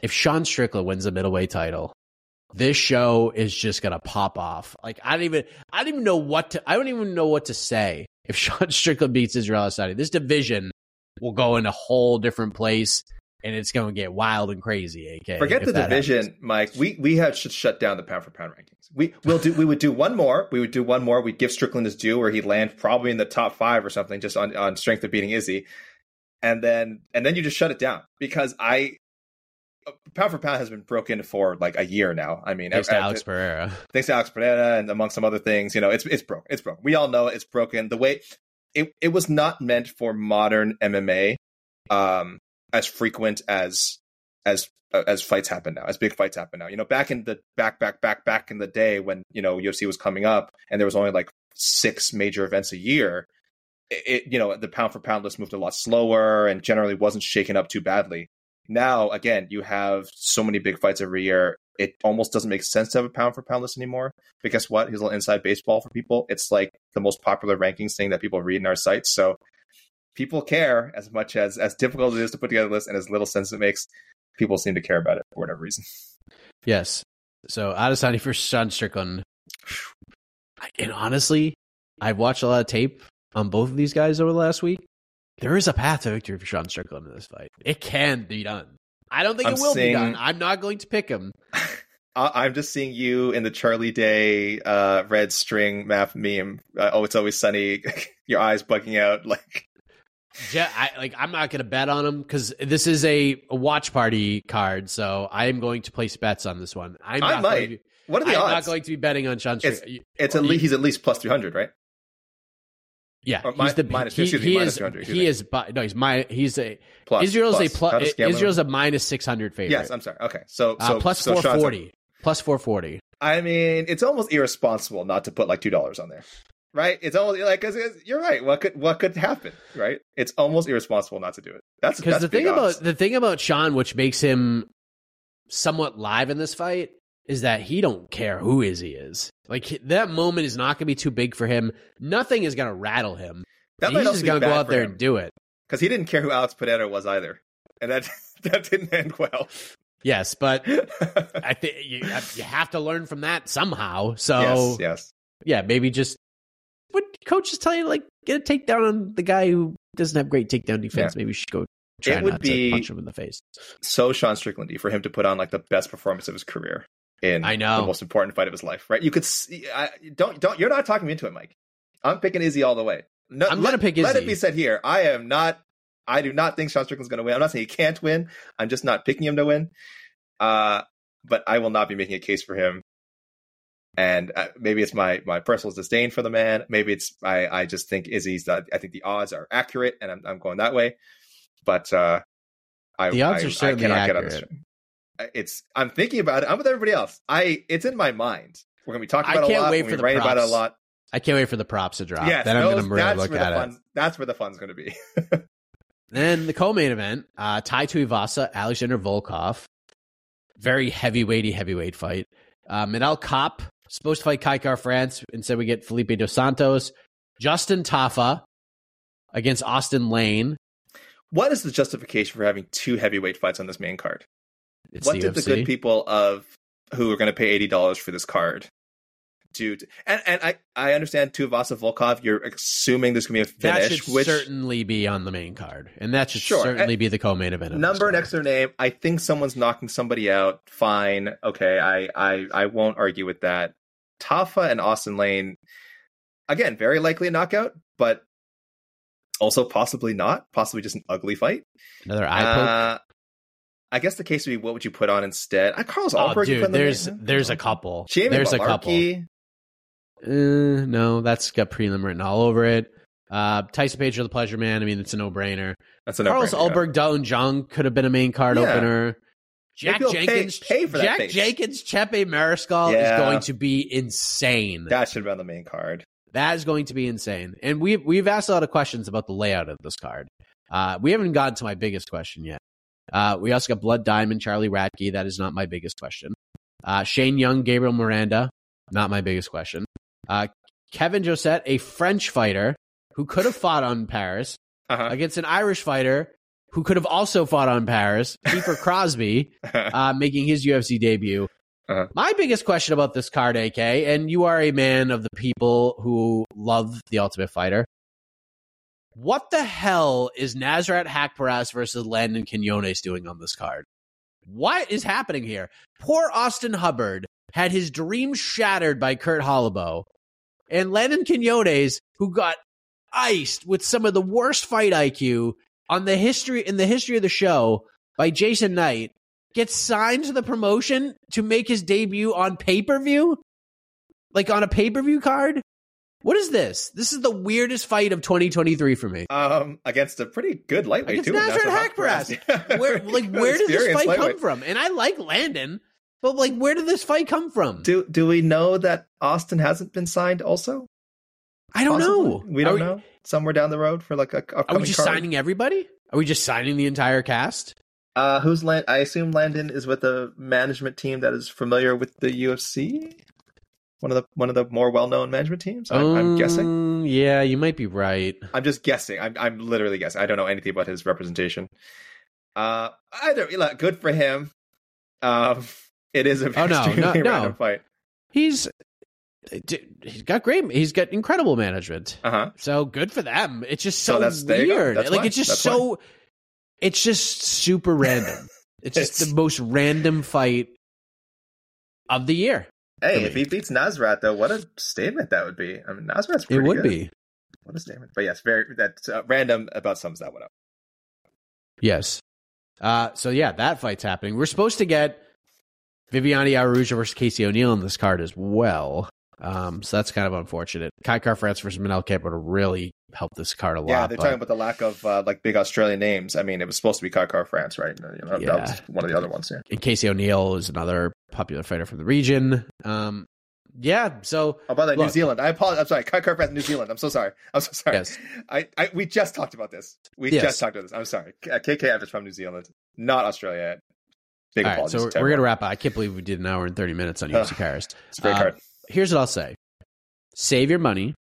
if Sean Strickland wins the middleweight title, this show is just going to pop off. Like I don't even know what to say. If Sean Strickland beats Israel Adesanya, this division will go in a whole different place. And it's going to get wild and crazy, AK. Forget the division, happens. Mike. We have should shut down the pound for pound rankings. We would do one more. We'd give Strickland his due, where he'd land probably in the top 5 or something, just on strength of beating Izzy, and then you just shut it down because pound for pound has been broken for like a year now. I mean, thanks to Alex Pereira, and among some other things, it's broken. We all know it's broken. The way it was not meant for modern MMA. As frequent as fights happen now, as big fights happen now. Back in the day when UFC was coming up and there was only like 6 major events a year, the pound for pound list moved a lot slower and generally wasn't shaken up too badly. Now again, you have so many big fights every year, it almost doesn't make sense to have a pound for pound list anymore. But guess what? Here's a little inside baseball for people. It's like the most popular rankings thing that people read in our sites. So people care as much as difficult it is to put together a list and as little sense it makes. People seem to care about it for whatever reason. Yes. So Adesanya for Sean Strickland. And honestly, I've watched a lot of tape on both of these guys over the last week. There is a path to victory for Sean Strickland in this fight. It can be done. I don't think it will be done. I'm not going to pick him. I'm just seeing you in the Charlie Day red string map meme. Oh, it's always sunny. Your eyes bugging out like... Yeah, I'm not going to bet on him because this is a watch party card, so I am going to place bets on this one. What are the odds? I'm not going to be betting on Sean Strickland. He's at least plus 300, right? Yeah, minus 300. Israel's a minus 600 favorite. Yes, I'm sorry. Okay, so plus 440. I mean, it's almost irresponsible not to put like $2 on there. Right, it's almost like you're right. What could happen? Right, it's almost irresponsible not to do it. That's because the thing about Sean, which makes him somewhat live in this fight, is that he don't care who Izzy is. Like that moment is not going to be too big for him. Nothing is going to rattle him. He's just going to go out there and do it because he didn't care who Alex Pereira was either, and that didn't end well. Yes, but I think you have to learn from that somehow. So yes. Yeah, maybe just. Would coaches tell you like get a takedown on the guy who doesn't have great takedown defense? Yeah. Maybe we should go try to punch him in the face. So Sean Strickland-y for him to put on like the best performance of his career in the most important fight of his life, right? You could see. You're not talking me into it, Mike. I'm picking Izzy all the way. No, I'm gonna pick Izzy. Let it be said here. I do not think Sean Strickland's gonna win. I'm not saying he can't win. I'm just not picking him to win. But I will not be making a case for him. And maybe it's my personal disdain for the man. Maybe it's I just think Izzy's. I think the odds are accurate, and I'm going that way. But the odds are certainly accurate. I'm thinking about it. I'm with everybody else. It's in my mind. We're going to be talking about a lot. I can't wait for the props to drop. Yes, then I'm going to really look at it. That's where the fun's going to be. Then the co-main event, Tai Tuivasa, Alexander Volkov. Very heavyweight fight. Manel Kopp, supposed to fight Kaikar France. Instead, we get Felipe Dos Santos. Justin Taffa against Austin Lane. What is the justification for having two heavyweight fights on this main card? What did the good people who are going to pay $80 for this card do? And I understand Tuivasa Volkov. You're assuming there's going to be a finish. That should certainly be on the main card. And that should certainly be the co-main event. Number next to their name. I think someone's knocking somebody out. Fine. Okay. I won't argue with that. Taffa and Austin Lane. Again, very likely a knockout, but also possibly not. Possibly just an ugly fight. Another eye poke. I guess the case would be, what would you put on instead? Carlos Alberg. Dude, there's a couple. There's Malarkey. A couple. No, that's got prelim written all over it. Tyson Pedro, the pleasure man. I mean, it's a no-brainer. That's a no-brainer. Carlos Alberg, Daun Jung could have been a main card opener. Jack Jenkins, Chepe Mariscal is going to be insane. That should have been on the main card. That is going to be insane. And we've asked a lot of questions about the layout of this card. We haven't gotten to my biggest question yet. We also got Blood Diamond, Charlie Radke. That is not my biggest question. Shane Young, Gabriel Miranda. Not my biggest question. Kevin Josette, a French fighter who could have fought on Paris against an Irish fighter who could have also fought on Paris, Kiefer Crosby, making his UFC debut. My biggest question about this card, AK, and you are a man of the people who love The Ultimate Fighter. What the hell is Nasrat Hakparast versus Landon Quiñones doing on this card? What is happening here? Poor Austin Hubbard had his dream shattered by Kurt Holobo. And Landon Quiñones, who got iced with some of the worst fight IQ in the history of the show by Jason Knight, gets signed to the promotion to make his debut on pay-per-view? Like on a pay-per-view card? What is this? This is the weirdest fight of 2023 for me. Against a pretty good lightweight, against too. Nasrat Hakparast. Yeah. Where did this fight come from? And I like Landon, but where did this fight come from? Do we know that Austin hasn't been signed also? I don't know. We don't know. Somewhere down the road for like a upcoming. Are we just signing everybody? Are we just signing the entire cast? Who's Landon? I assume Landon is with a management team that is familiar with the UFC. One of the more well-known management teams, I'm guessing. Yeah, you might be right. I'm just guessing. I'm literally guessing. I don't know anything about his representation. Good for him. It is a random fight. He's got incredible management. So good for them. It's just so weird. It's just super random. It's just the most random fight of the year. Hey, if he beats Nasrat, though, what a statement that would be. I mean, Nasrat's pretty good. It would be. What a statement. But yes, random about sums that one up. Yes. That fight's happening. We're supposed to get Viviane Araújo versus Casey O'Neill on this card as well. So that's kind of unfortunate. Kaikar France versus Manel Kopp would really help this card a lot. Yeah, they're talking about the lack of big Australian names. I mean, it was supposed to be Kaikar France, right? That was one of the other ones. Yeah. And Casey O'Neill is another popular fighter from the region. New Zealand. I apologize. I'm sorry. Kaikar France, New Zealand. I'm so sorry. Yes. We just talked about this. I'm sorry. KKF is from New Zealand, not Australia. Big apologies. Right, so we're going to wrap up. I can't believe we did an hour and 30 minutes on UFC Paris. It's a great card. Here's what I'll say. Save your money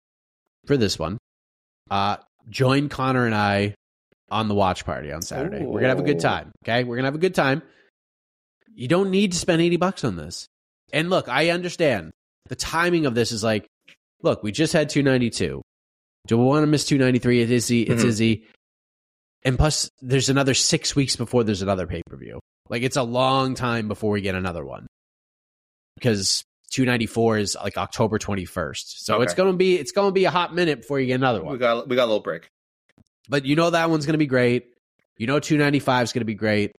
for this one. Join Connor and I on the watch party on Saturday. Ooh. We're going to have a good time. Okay? We're going to have a good time. You don't need to spend $80 on this. And look, I understand. The timing of this is we just had 292. Do we want to miss 293? It's Izzy. And plus, there's another 6 weeks before there's another pay-per-view. It's a long time before we get another one. Because 294 is October 21st. So it's going to be a hot minute before you get another one. We got a little break. But you know that one's going to be great. You know 295 is going to be great.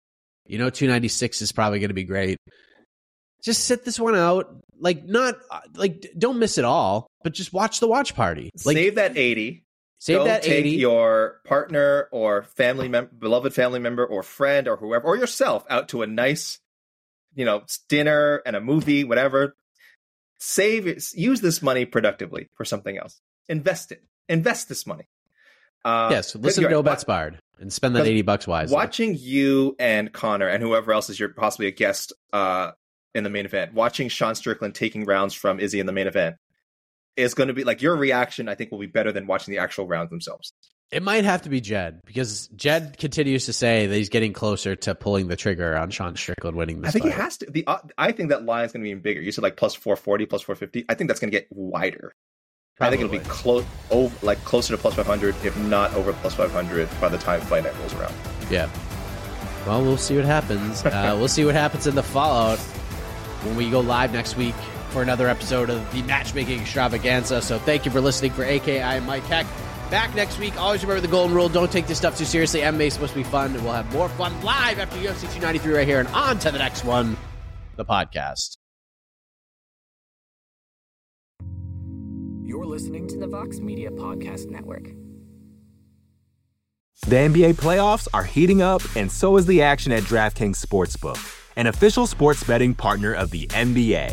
You know 296 is probably going to be great. Just sit this one out. Don't miss it all, but just watch the watch party. Save that 80. Save that 80. Take your partner or beloved family member or friend or whoever or yourself out to a nice dinner and a movie, whatever. Save it. Use this money productively for something else. Invest it. Invest this money. Yes. Listen to No Bets Barred and spend that $80 wisely. Watching you and Connor and whoever else is your possibly a guest in the main event, watching Sean Strickland taking rounds from Izzy in the main event is going to be like your reaction. I think will be better than watching the actual rounds themselves. It might have to be Jed, because Jed continues to say that he's getting closer to pulling the trigger on Sean Strickland winning this I think fight. He has to. I think that line's going to be even bigger. You said like plus 440, plus 450. I think that's going to get wider. Probably. I think it'll be closer to plus 500, if not over plus 500 by the time fight night rolls around. Yeah. Well, we'll see what happens. We'll see what happens in the fallout when we go live next week for another episode of the Matchmaking Extravaganza. So thank you for listening. For AKI, I'm Mike Heck. Back next week. Always remember the golden rule. Don't take this stuff too seriously. MMA is supposed to be fun, and we'll have more fun live after UFC 293 right here and on to the next one, the podcast. You're listening to the Vox Media Podcast Network. The NBA playoffs are heating up, and so is the action at DraftKings Sportsbook, an official sports betting partner of the NBA.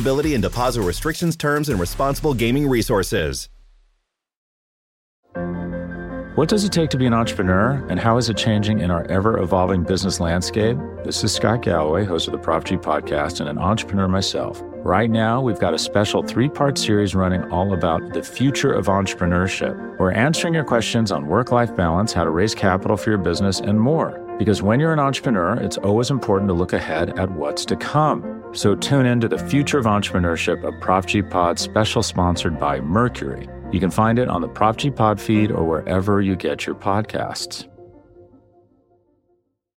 Eligibility and deposit restrictions, terms, and responsible gaming resources. What does it take to be an entrepreneur, and how is it changing in our ever-evolving business landscape? This is Scott Galloway, host of the ProfG podcast and an entrepreneur myself. Right now, we've got a special 3-part series running all about the future of entrepreneurship. We're answering your questions on work-life balance, how to raise capital for your business, and more. Because when you're an entrepreneur, it's always important to look ahead at what's to come. So tune in to The Future of Entrepreneurship, a ProfG Pod special sponsored by Mercury. You can find it on the ProfG Pod feed or wherever you get your podcasts.